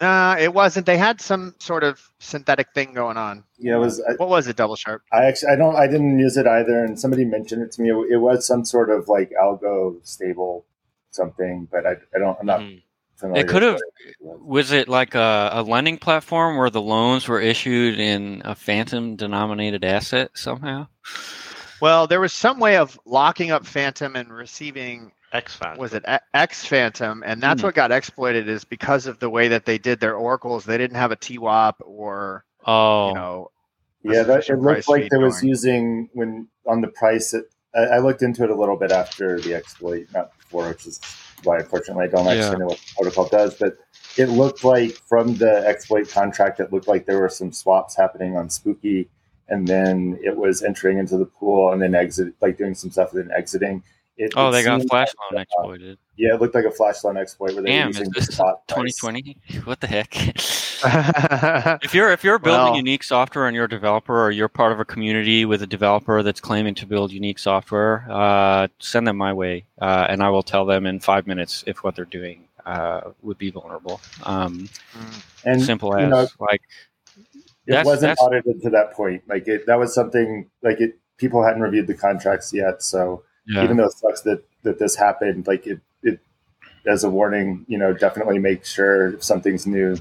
Nah, it wasn't. They had some sort of synthetic thing going on. Yeah, it was. What I, was it, Double Sharp? I actually, I don't, I didn't use it either. And somebody mentioned it to me. It, it was some sort of like algo stable something, but I, I don't, I'm not. Mm. It could have. Was it like a, a lending platform where the loans were issued in a Fantom-denominated asset somehow? Well, there was some way of locking up Fantom and receiving X Fantom. Was it X Fantom? And that's mm. what got exploited, is because of the way that they did their oracles. They didn't have a T WAP or oh, you know, yeah. That, it looked like there was using when on the price. It, I, I looked into it a little bit after the exploit, not before, which is. Why, unfortunately, I don't actually yeah. know what the protocol does, but it looked like from the exploit contract, it looked like there were some swaps happening on Spooky, and then it was entering into the pool and then exit, like doing some stuff and then exiting. It, oh, it they got flash loan like, exploited. Uh, yeah, it looked like a flash loan exploit where they Damn, were using is this twenty twenty? What the heck? if you're if you're building well, unique software and you're a developer, or you're part of a community with a developer that's claiming to build unique software, uh, send them my way, uh, and I will tell them in five minutes if what they're doing uh, would be vulnerable. Um, and simple as you know, like it that's, wasn't that's, audited to that point. Like it, that was something like it. people hadn't reviewed the contracts yet. So yeah. even though it sucks that, that this happened, like it, it, as a warning, you know, definitely make sure if something's new,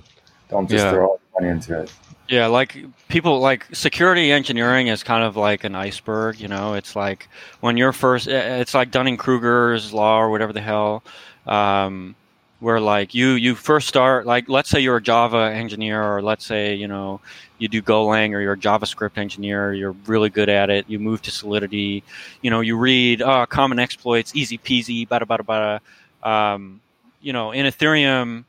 don't just yeah. throw all the money into it. Yeah, like people like security engineering is kind of like an iceberg, you know. It's like when you're first, it's like Dunning-Kruger's law or whatever the hell, um, where like you you first start, like let's say you're a Java engineer, or let's say, you know, you do Golang, or you're a JavaScript engineer, you're really good at it, you move to Solidity, you know, you read oh, common exploits, easy peasy, bada bada bada. Um, you know, in Ethereum,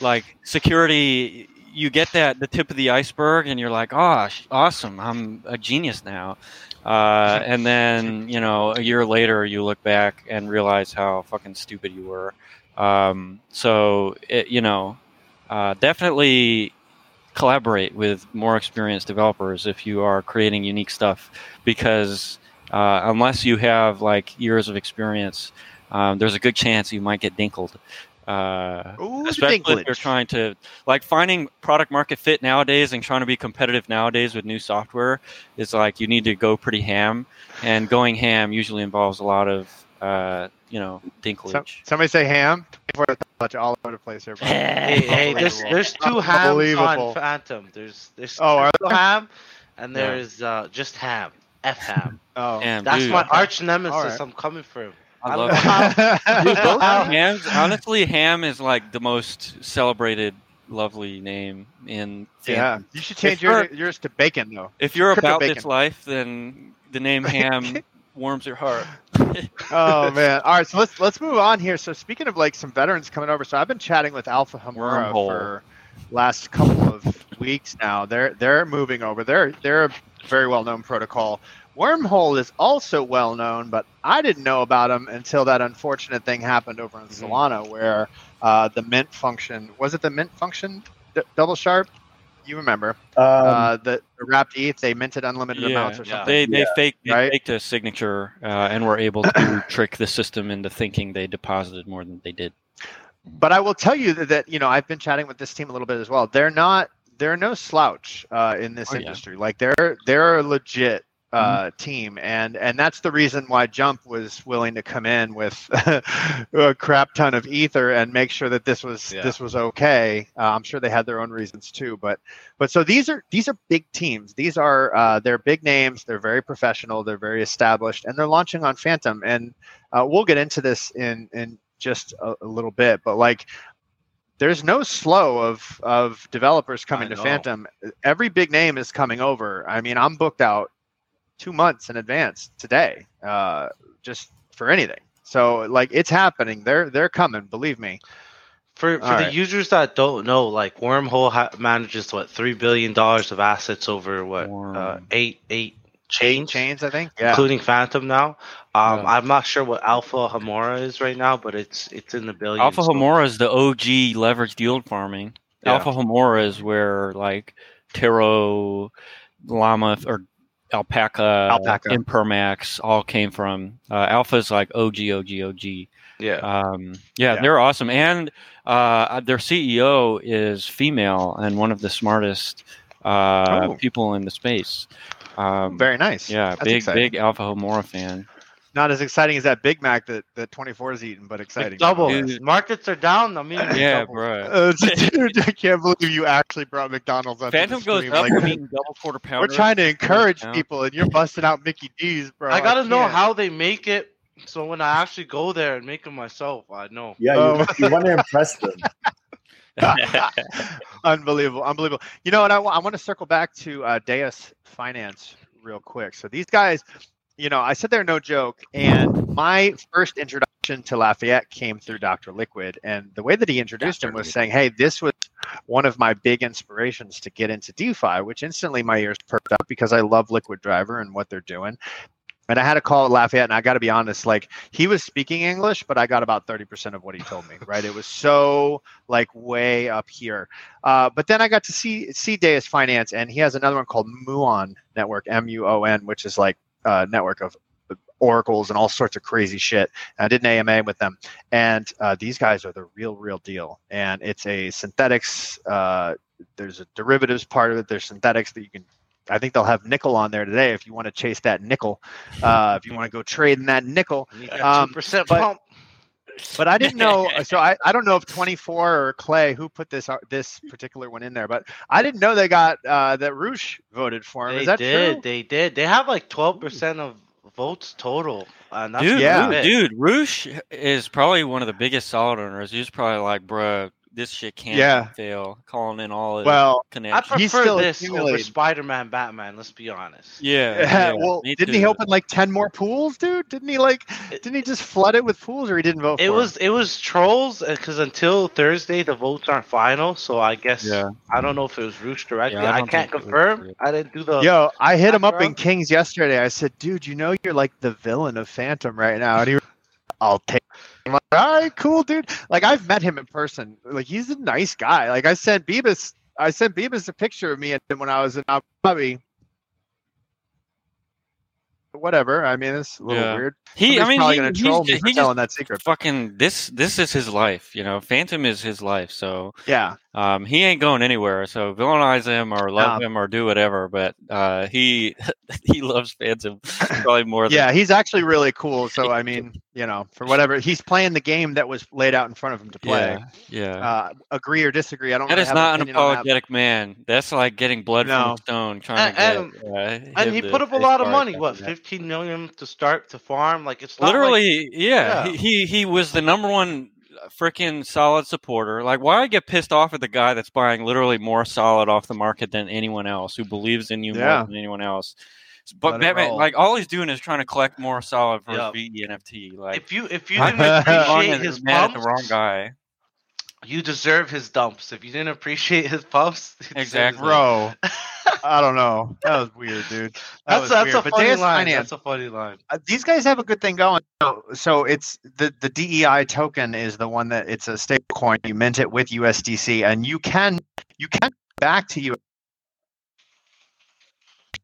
like security, you get that the tip of the iceberg, and you're like, "Oh, awesome! I'm a genius now." Uh, and then, you know, a year later, you look back and realize how fucking stupid you were. Um, so, it, you know, uh, definitely collaborate with more experienced developers if you are creating unique stuff, because uh, unless you have like years of experience, um, there's a good chance you might get dinkled. Uh, Ooh, especially if you're trying to like finding product market fit nowadays and trying to be competitive nowadays with new software is like you need to go pretty ham, and going ham usually involves a lot of uh, you know dinklage. So, somebody say ham. All over the place here. Hey, hey, there's there's two hams on Fantom. There's there's oh, two ham, and there's yeah. uh, just ham. F ham. Oh, ham, that's dude. My arch nemesis. Right. I'm coming for him. I love ham. Honestly, ham is like the most celebrated, lovely name in. Yeah, Fantom. You should change your, yours to bacon, though. If you're Crypto about bacon. This life, then the name ham warms your heart. Oh man! All right, so let's let's move on here. So speaking of like some veterans coming over, so I've been chatting with Alpha Homora for last couple of weeks now. They're they're moving over. They're they're a very well known protocol. Wormhole is also well known, but I didn't know about them until that unfortunate thing happened over in mm-hmm. Solana, where uh, the mint function was it the mint function? D- double sharp, you remember? Um, uh, the, the wrapped E T H, they minted unlimited yeah, amounts or yeah. something. They they yeah. faked they right? faked a signature uh, and were able to trick the system into thinking they deposited more than they did. But I will tell you that, that you know I've been chatting with this team a little bit as well. They're not they're no slouch uh, in this oh, industry. Yeah. Like they're they're legit. Uh, team and and that's the reason why Jump was willing to come in with a crap ton of ether and make sure that this was yeah. this was okay. Uh, I'm sure they had their own reasons too, but but so these are these are big teams. These are uh, they're big names. They're very professional. They're very established, and they're launching on Fantom. And uh, we'll get into this in in just a, a little bit, but like. There's no slow of of developers coming to Fantom. Every big name is coming over. I mean, I'm booked out two months in advance today, uh, just for anything. So like it's happening. They're they're coming. Believe me. For for All the right. users that don't know, like Wormhole ha- manages what three billion dollars of assets over what uh, eight eight chains, eight chains I think, yeah. including Fantom now. Um, yeah. I'm not sure what Alpha Homora is right now, but it's it's in the billions. Alpha Homora is the O G leveraged yield farming. Yeah. Alpha Homora is where like Tarot, Llama or Alpaca, Alpaca, Impermax all came from. Uh, Alpha's like O G, O G, O G. Yeah. Um, yeah, yeah, they're awesome. And uh, their C E O is female and one of the smartest uh, oh. people in the space. Um, Very nice. Yeah, That's big, exciting. big Alpha Homora fan. Not as exciting as that Big Mac that, that twenty-four is eating, but exciting. It's double. Dude. Markets are down. I mean, yeah, bro. Uh, dude, I can't believe you actually brought McDonald's up. Fantom goes up. Like, we're eating double quarter pounders. We're trying to encourage people, and you're busting out Mickey D's, bro. I gotta I know how they make it. So when I actually go there and make them myself, I know. Yeah, um, you, you want to impress them. Unbelievable, unbelievable. You know, and I, I want to circle back to uh, Deus Finance real quick. So these guys. You know, I said they're no joke, and my first introduction to Lafayette came through Doctor Liquid, and the way that he introduced Doctor him was Liquid. Saying, hey, this was one of my big inspirations to get into DeFi, which instantly my ears perked up because I love Liquid Driver and what they're doing. And I had a call at Lafayette, and I got to be honest, like, he was speaking English, but I got about thirty percent of what he told me, right? It was so, like, way up here. Uh, but then I got to see, see Deus Finance, and he has another one called Muon Network, M U O N, which is, like, Uh, network of oracles and all sorts of crazy shit. And I did an A M A with them, and uh, these guys are the real, real deal. And it's a synthetics. Uh, there's a derivatives part of it. There's synthetics that you can I think they'll have nickel on there today if you want to chase that nickel. Uh, if you want to go trade in that nickel. Um, two percent but, pump. But I didn't know. So I, I don't know if twenty-four or Clay, who put this this particular one in there, but I didn't know they got uh, that Roosh voted for him. They Is that did. True? They did. They have like twelve percent of votes total. Uh, dude, yeah. dude, Roosh is probably one of the biggest solid owners. He's probably like, bro, this shit can't yeah. fail. Calling in all of well, connections. I prefer this over Spider-Man, Batman. Let's be honest. Yeah. yeah well, didn't too. he open like ten more pools, dude? Didn't he like? Didn't he just flood it with pools, or he didn't vote? It for was it? it was trolls because until Thursday the votes aren't final. So I guess yeah. I don't know if it was Roosh directly. Yeah, I, I can't confirm. I didn't do the. Yo, I hit him up in Kings yesterday. I said, dude, you know you're like the villain of Fantom right now, and he, I'll take. I'm like, all right, cool, dude. Like, I've met him in person. Like, he's a nice guy. Like, I sent Beavis, I sent Beavis a picture of me and when I was in Abu Dhabi. Whatever. I mean, it's a little yeah. weird. He, Somebody's I mean, probably he, gonna troll me for just telling that secret. Fucking this. This is his life. You know, Fantom is his life. So yeah, um, he ain't going anywhere. So villainize him or love um, him or do whatever. But uh, he he loves Fantom probably more. Than yeah, he's actually really cool. So I mean, you know, for whatever he's playing the game that was laid out in front of him to play. Yeah. yeah. Uh, agree or disagree? I don't. That really is not an apologetic that. man. That's like getting blood no. from stone. Trying and, to get, and, uh, and he put up a lot of money. What fifty? fifteen million to start to farm, like it's not literally like, yeah, yeah. He, he he was the number one freaking solid supporter. Like, why I get pissed off at the guy that's buying literally more solid off the market than anyone else, who believes in you yeah. more than anyone else. But Batman, like, all he's doing is trying to collect more solid for yep. his B N F T. Like, if you if you didn't appreciate his pumps, the wrong guy. You deserve his dumps. If you didn't appreciate his pumps, exactly, bro. I don't know. That was weird, dude. That that's that's weird. a but funny line. Finance, that's a funny line. Uh, these guys have a good thing going. So, so it's the, the D E I token is the one that it's a stable coin. You mint it with U S D C, and you can you can back to you.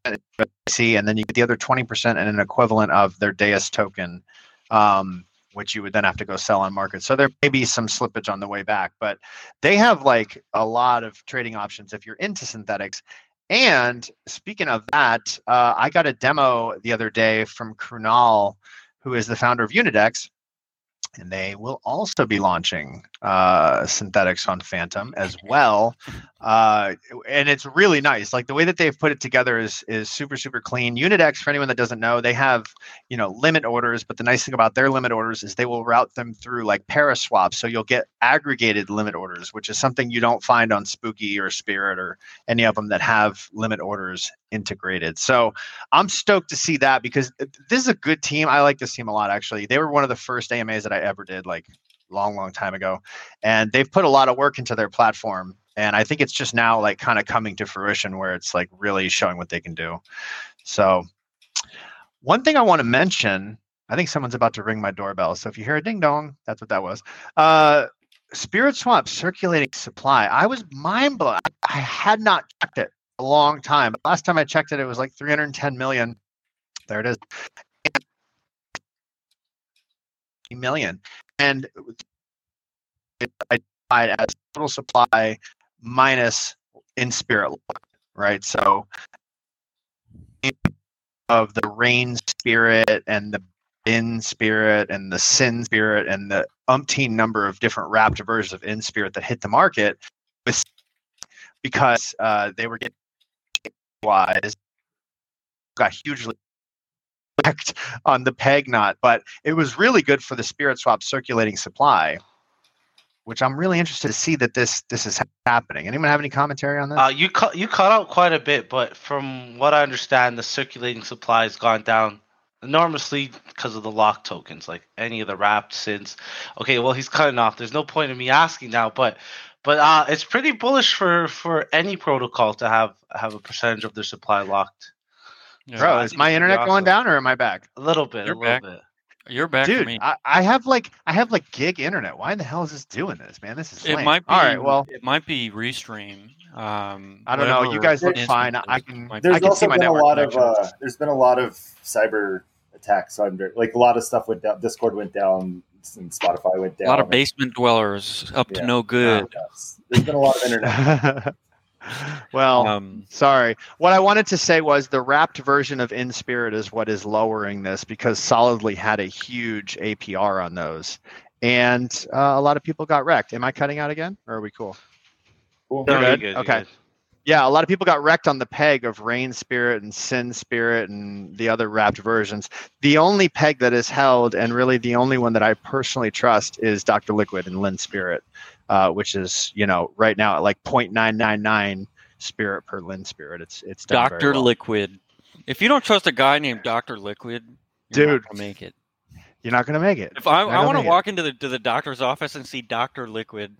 And then you get the other twenty percent and an equivalent of their Deus token. Um, which you would then have to go sell on market. So there may be some slippage on the way back, but they have like a lot of trading options if you're into synthetics. And speaking of that, uh, I got a demo the other day from Krunal, who is the founder of Unidex, and they will also be launching uh, synthetics on Fantom as well. Uh, and it's really nice. Like, the way that they've put it together is is super, super clean. Unidex, for anyone that doesn't know, they have, you know, limit orders. But the nice thing about their limit orders is they will route them through like Paraswap. So you'll get aggregated limit orders, which is something you don't find on Spooky or Spirit or any of them that have limit orders integrated. So I'm stoked to see that, because this is a good team. I like this team a lot, actually. They were one of the first A M As that I ever did, like long, long time ago. And they've put a lot of work into their platform. And I think it's just now like kind of coming to fruition where it's like really showing what they can do. So one thing I want to mention, I think someone's about to ring my doorbell. So if you hear a ding dong, that's what that was. Uh, Spirit Swap circulating supply. I was mind blown. I had not checked it a long time. But last time I checked it, it was like three hundred ten million. There it is. Million. And I identified as total supply minus in Spirit, right? So of the rain Spirit and the in Spirit and the sin Spirit and the umpteen number of different wrapped versions of in Spirit that hit the market with, because uh, they were getting wise, got hugely on the peg knot, but it was really good for the Spirit Swap circulating supply, which I'm really interested to see that this this is happening. Anyone have any commentary on that? Uh, you cu- you cut out quite a bit, but from what I understand, the circulating supply has gone down enormously because of the lock tokens, like any of the wrapped since. Okay, well, he's cutting off. There's no point in me asking now, but but uh, it's pretty bullish for, for any protocol to have, have a percentage of their supply locked. Yeah. Bro, is my internet awesome. going down, or am I back? A little bit, You're a little back. bit. You're back, dude. To me. I, I have like I have like gig internet. Why in the hell is this doing this, man? This is lame. It might be, all right. Well, it might be Restream. Um, I don't know. You guys look fine. I can. There's I can also see my been a lot of. Uh, there's been a lot of cyber attacks under. Like, a lot of stuff went down. Discord went down. And Spotify went down. A lot of basement dwellers up yeah. to no good. There's been a lot of internet. Well, um, sorry. What I wanted to say was the wrapped version of InSpirit is what is lowering this, because Solidly had a huge A P R on those. And uh, a lot of people got wrecked. Am I cutting out again? Or are we cool? Cool. No, good? Good, okay. Good. Yeah, a lot of people got wrecked on the peg of Rain Spirit and Sin Spirit and the other wrapped versions. The only peg that is held, and really the only one that I personally trust, is Doctor Liquid and Lin Spirit, uh, which is, you know, right now at like zero point nine nine nine Spirit per Lin Spirit. It's it's done Doctor very well. Liquid. If you don't trust a guy named Doctor Liquid, you're dude, not gonna make it. You're not gonna make it. If I, I want to walk it. into the to the doctor's office and see Doctor Liquid.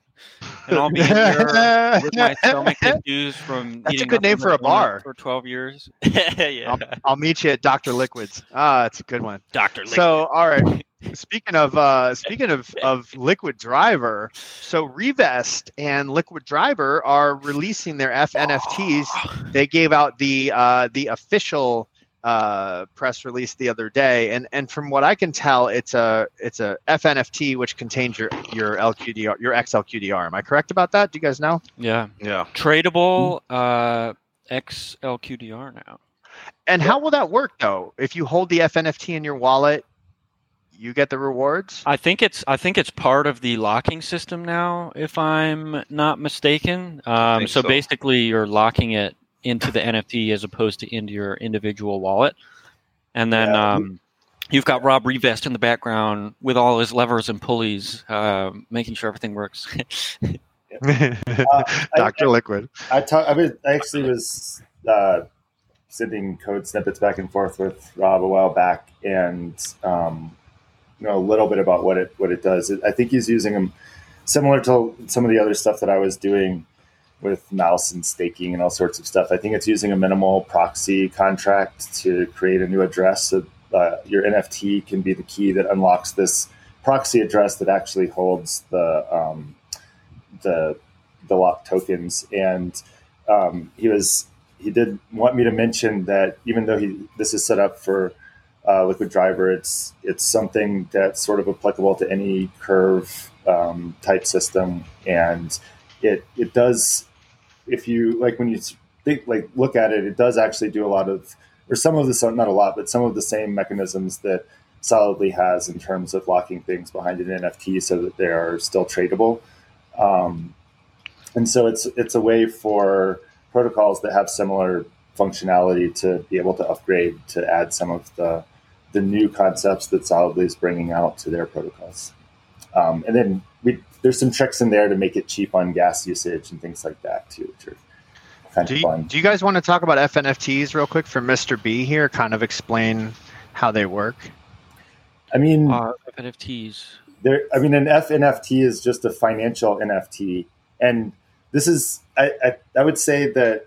And I'll be in here with my stomach induced from. That's a good name for a bar. For twelve years. Yeah. I'll, I'll meet you at Doctor Liquid's. Ah, it's a good one. Doctor Liquid. So, all right. Speaking of uh, speaking of, of Liquid Driver, so Revest and Liquid Driver are releasing their F N F Ts. Oh. They gave out the uh, the official uh, press release the other day, and and from what I can tell, it's a it's a F N F T which contains your your L Q D R, your X L Q D R. Am I correct about that? Do you guys know? Yeah, yeah. Tradable uh, X L Q D R now. And how will that work though? If you hold the F N F T in your wallet, you get the rewards. I think it's I think it's part of the locking system now, if I'm not mistaken. Um, so, so basically, you're locking it into the N F T as opposed to into your individual wallet. And then yeah. um, you've got Rob Revest in the background with all his levers and pulleys, uh, making sure everything works. uh, Doctor I, Liquid. I, I, ta- I, was, I actually was uh, sending code snippets back and forth with Rob a while back, and um, you know a little bit about what it what it does. It, I think he's using them similar to some of the other stuff that I was doing with mouse and staking and all sorts of stuff. I think it's using a minimal proxy contract to create a new address. So uh, your N F T can be the key that unlocks this proxy address that actually holds the um, the the locked tokens. And um, he was he did want me to mention that even though he this is set up for uh, Liquid Driver, it's it's something that's sort of applicable to any Curve um, type system, and it it does. If you like, when you think, like, look at it, it does actually do a lot of, or some of the, not a lot, but some of the same mechanisms that Solidly has in terms of locking things behind an N F T so that they are still tradable. Um, and so it's it's a way for protocols that have similar functionality to be able to upgrade to add some of the the new concepts that Solidly is bringing out to their protocols. Um, and then we. There's some tricks in there to make it cheap on gas usage and things like that too, which are kind do of you, fun. Do you guys want to talk about F N F Ts real quick for Mister B here? Kind of explain how they work. I mean, uh, F N F Ts. There, I mean, an F N F T is just a financial N F T, and this is I, I, I would say that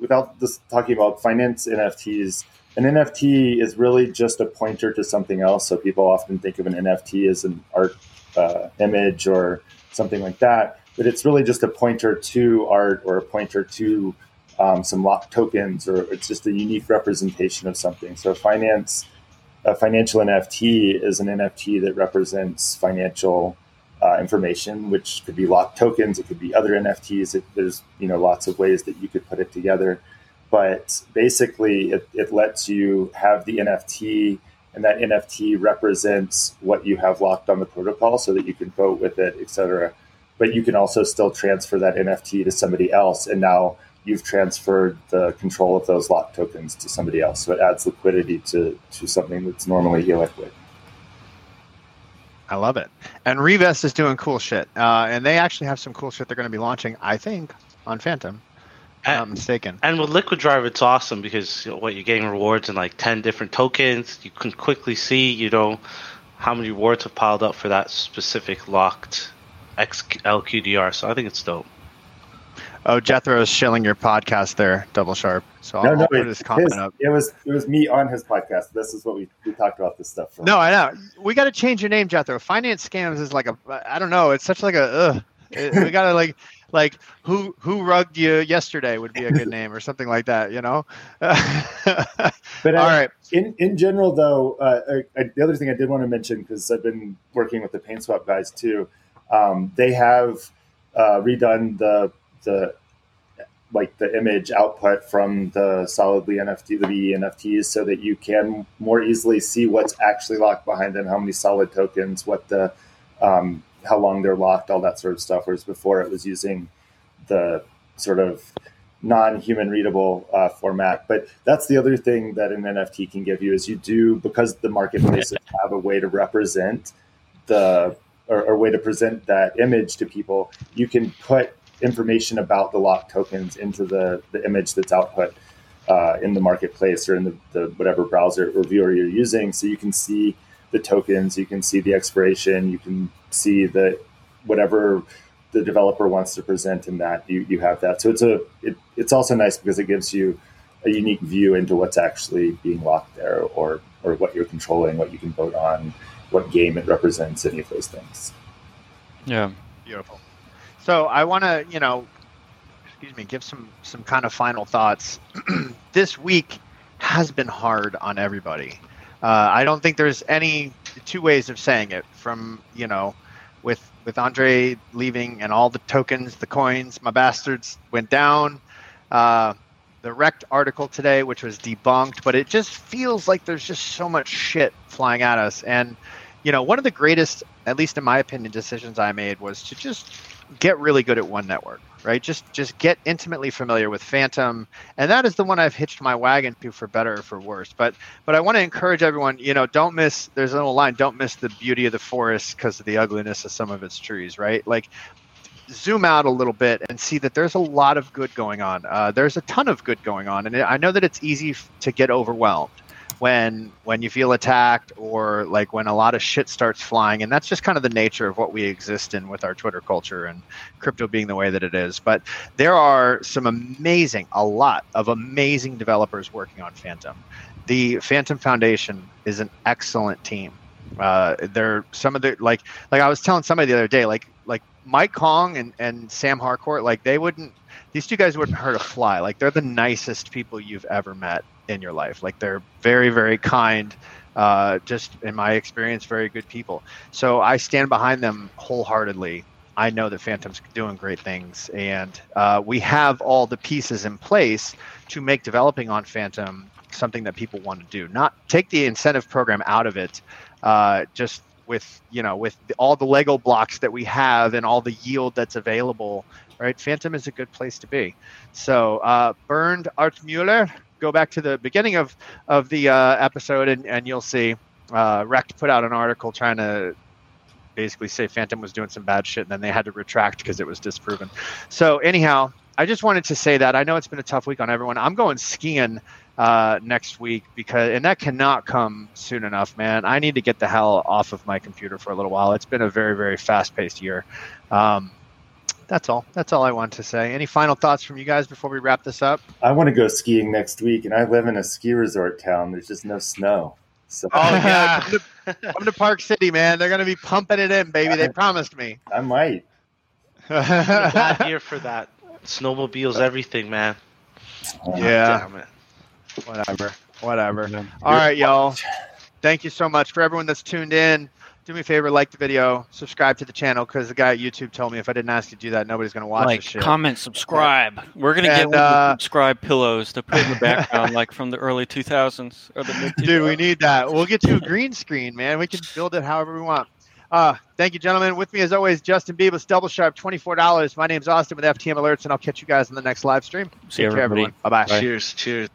without this talking about finance N F Ts, an N F T is really just a pointer to something else. So people often think of an N F T as an art. Uh, image or something like that, but it's really just a pointer to art or a pointer to um, some locked tokens, or it's just a unique representation of something. So finance, a financial N F T is an N F T that represents financial uh, information, which could be locked tokens, it could be other N F Ts. It, there's you know lots of ways that you could put it together, but basically it, it lets you have the N F T. And that N F T represents what you have locked on the protocol so that you can vote with it, et cetera. But you can also still transfer that N F T to somebody else. And now you've transferred the control of those locked tokens to somebody else. So it adds liquidity to, to something that's normally illiquid. I love it. And Revest is doing cool shit. Uh, and they actually have some cool shit they're going to be launching, I think, on Fantom. I'm not mistaken. And with Liquid Driver, it's awesome because you know, what you're getting rewards in like ten different tokens. You can quickly see, you know, how many rewards have piled up for that specific locked X L Q D R. So I think it's dope. Oh, Jethro is shilling your podcast there, Double Sharp. So I'll, no, no, I'll put his comment his, up. It was it was me on his podcast. This is what we, we talked about this stuff. For. No, I know. We got to change your name, Jethro. Finance Scams is like a I don't know. It's such like a ugh. It, we got to like. Like who who rugged you yesterday would be a good name or something like that, you know. But uh, all right. In in general, though, uh, I, I, the other thing I did want to mention because I've been working with the PaintSwap guys too, um, they have uh, redone the the like the image output from the Solidly N F T, the V E N F Ts, so that you can more easily see what's actually locked behind them, how many solid tokens, what the, um, how long they're locked, all that sort of stuff. Whereas before it was using the sort of non-human readable uh, format. But that's the other thing that an N F T can give you is you do, because the marketplaces have a way to represent the, or a way to present that image to people, you can put information about the locked tokens into the, the image that's output uh, in the marketplace or in the, the whatever browser or viewer you're using. So you can see the tokens, you can see the expiration, you can see the whatever the developer wants to present in that, you you have that. So it's a it, it's also nice because it gives you a unique view into what's actually being locked there, or or what you're controlling, what you can vote on, what game it represents, any of those things. Yeah. Beautiful. So I want to, you know, excuse me, give some, some kind of final thoughts. This week has been hard on everybody. Uh, I don't think there's any two ways of saying it. From, you know, with with Andre leaving and all the tokens, the coins, my bastards went down. Uh, the Rekt article today, which was debunked, but it just feels like there's just so much shit flying at us. And, you know, one of the greatest, at least in my opinion, decisions I made was to just get really good at one network, right? Just just get intimately familiar with Fantom. And that is the one I've hitched my wagon to, for better or for worse. But but I want to encourage everyone, you know, don't miss, there's an old line, don't miss the beauty of the forest because of the ugliness of some of its trees, right? Like, zoom out a little bit and see that there's a lot of good going on. Uh, there's a ton of good going on. And I know that it's easy f- to get overwhelmed when when you feel attacked, or like when a lot of shit starts flying. And that's just kind of the nature of what we exist in with our Twitter culture and crypto being the way that it is. But there are some amazing, a lot of amazing developers working on Fantom. The Fantom Foundation is an excellent team. Uh, they're some of the, like, like I was telling somebody the other day, like, like Mike Kong and, and Sam Harcourt, like they wouldn't, these two guys wouldn't hurt a fly. Like, they're the nicest people you've ever met in your life. Like, they're very, very kind, uh, just in my experience, very good people. So I stand behind them wholeheartedly. I know that Fantom's doing great things, and uh, we have all the pieces in place to make developing on Fantom something that people want to do. Not take the incentive program out of it, uh, just with, you know, with the, all the Lego blocks that we have and all the yield that's available, right? Fantom is a good place to be. So uh, Bernd Artmüller, go back to the beginning of, of the uh, episode, and, and you'll see uh, Rekt put out an article trying to basically say Fantom was doing some bad shit, and then they had to retract because it was disproven. So anyhow, I just wanted to say that. I know it's been a tough week on everyone. I'm going skiing uh, next week, because, and that cannot come soon enough, man. I need to get the hell off of my computer for a little while. It's been a very, very fast-paced year. Um, That's all. That's all I want to say. Any final thoughts from you guys before we wrap this up? I want to go skiing next week, and I live in a ski resort town. There's just no snow. So. Oh, yeah. Come to, come to Park City, man. They're going to be pumping it in, baby. They promised me. I might. I'm not here for that. Snowmobile's everything, man. Oh, yeah. Damn it. Whatever. Whatever. Yeah. All right, y'all. Thank you so much. For everyone that's tuned in, do me a favor, like the video, subscribe to the channel, because the guy at YouTube told me if I didn't ask you to do that, nobody's going to watch like, this shit. Comment, subscribe. We're going to get uh, subscribe pillows to put in the background like from the early two thousands or the mid two thousands. Dude, we need that. We'll get you a green screen, man. We can build it however we want. Uh, thank you, gentlemen. With me, as always, Justin Bibas, Double Sharp, twenty-four dollars. My name's Austin with F T M Alerts, and I'll catch you guys in the next live stream. See you, everybody. Care, everyone. Bye-bye. Bye. Cheers. Cheers.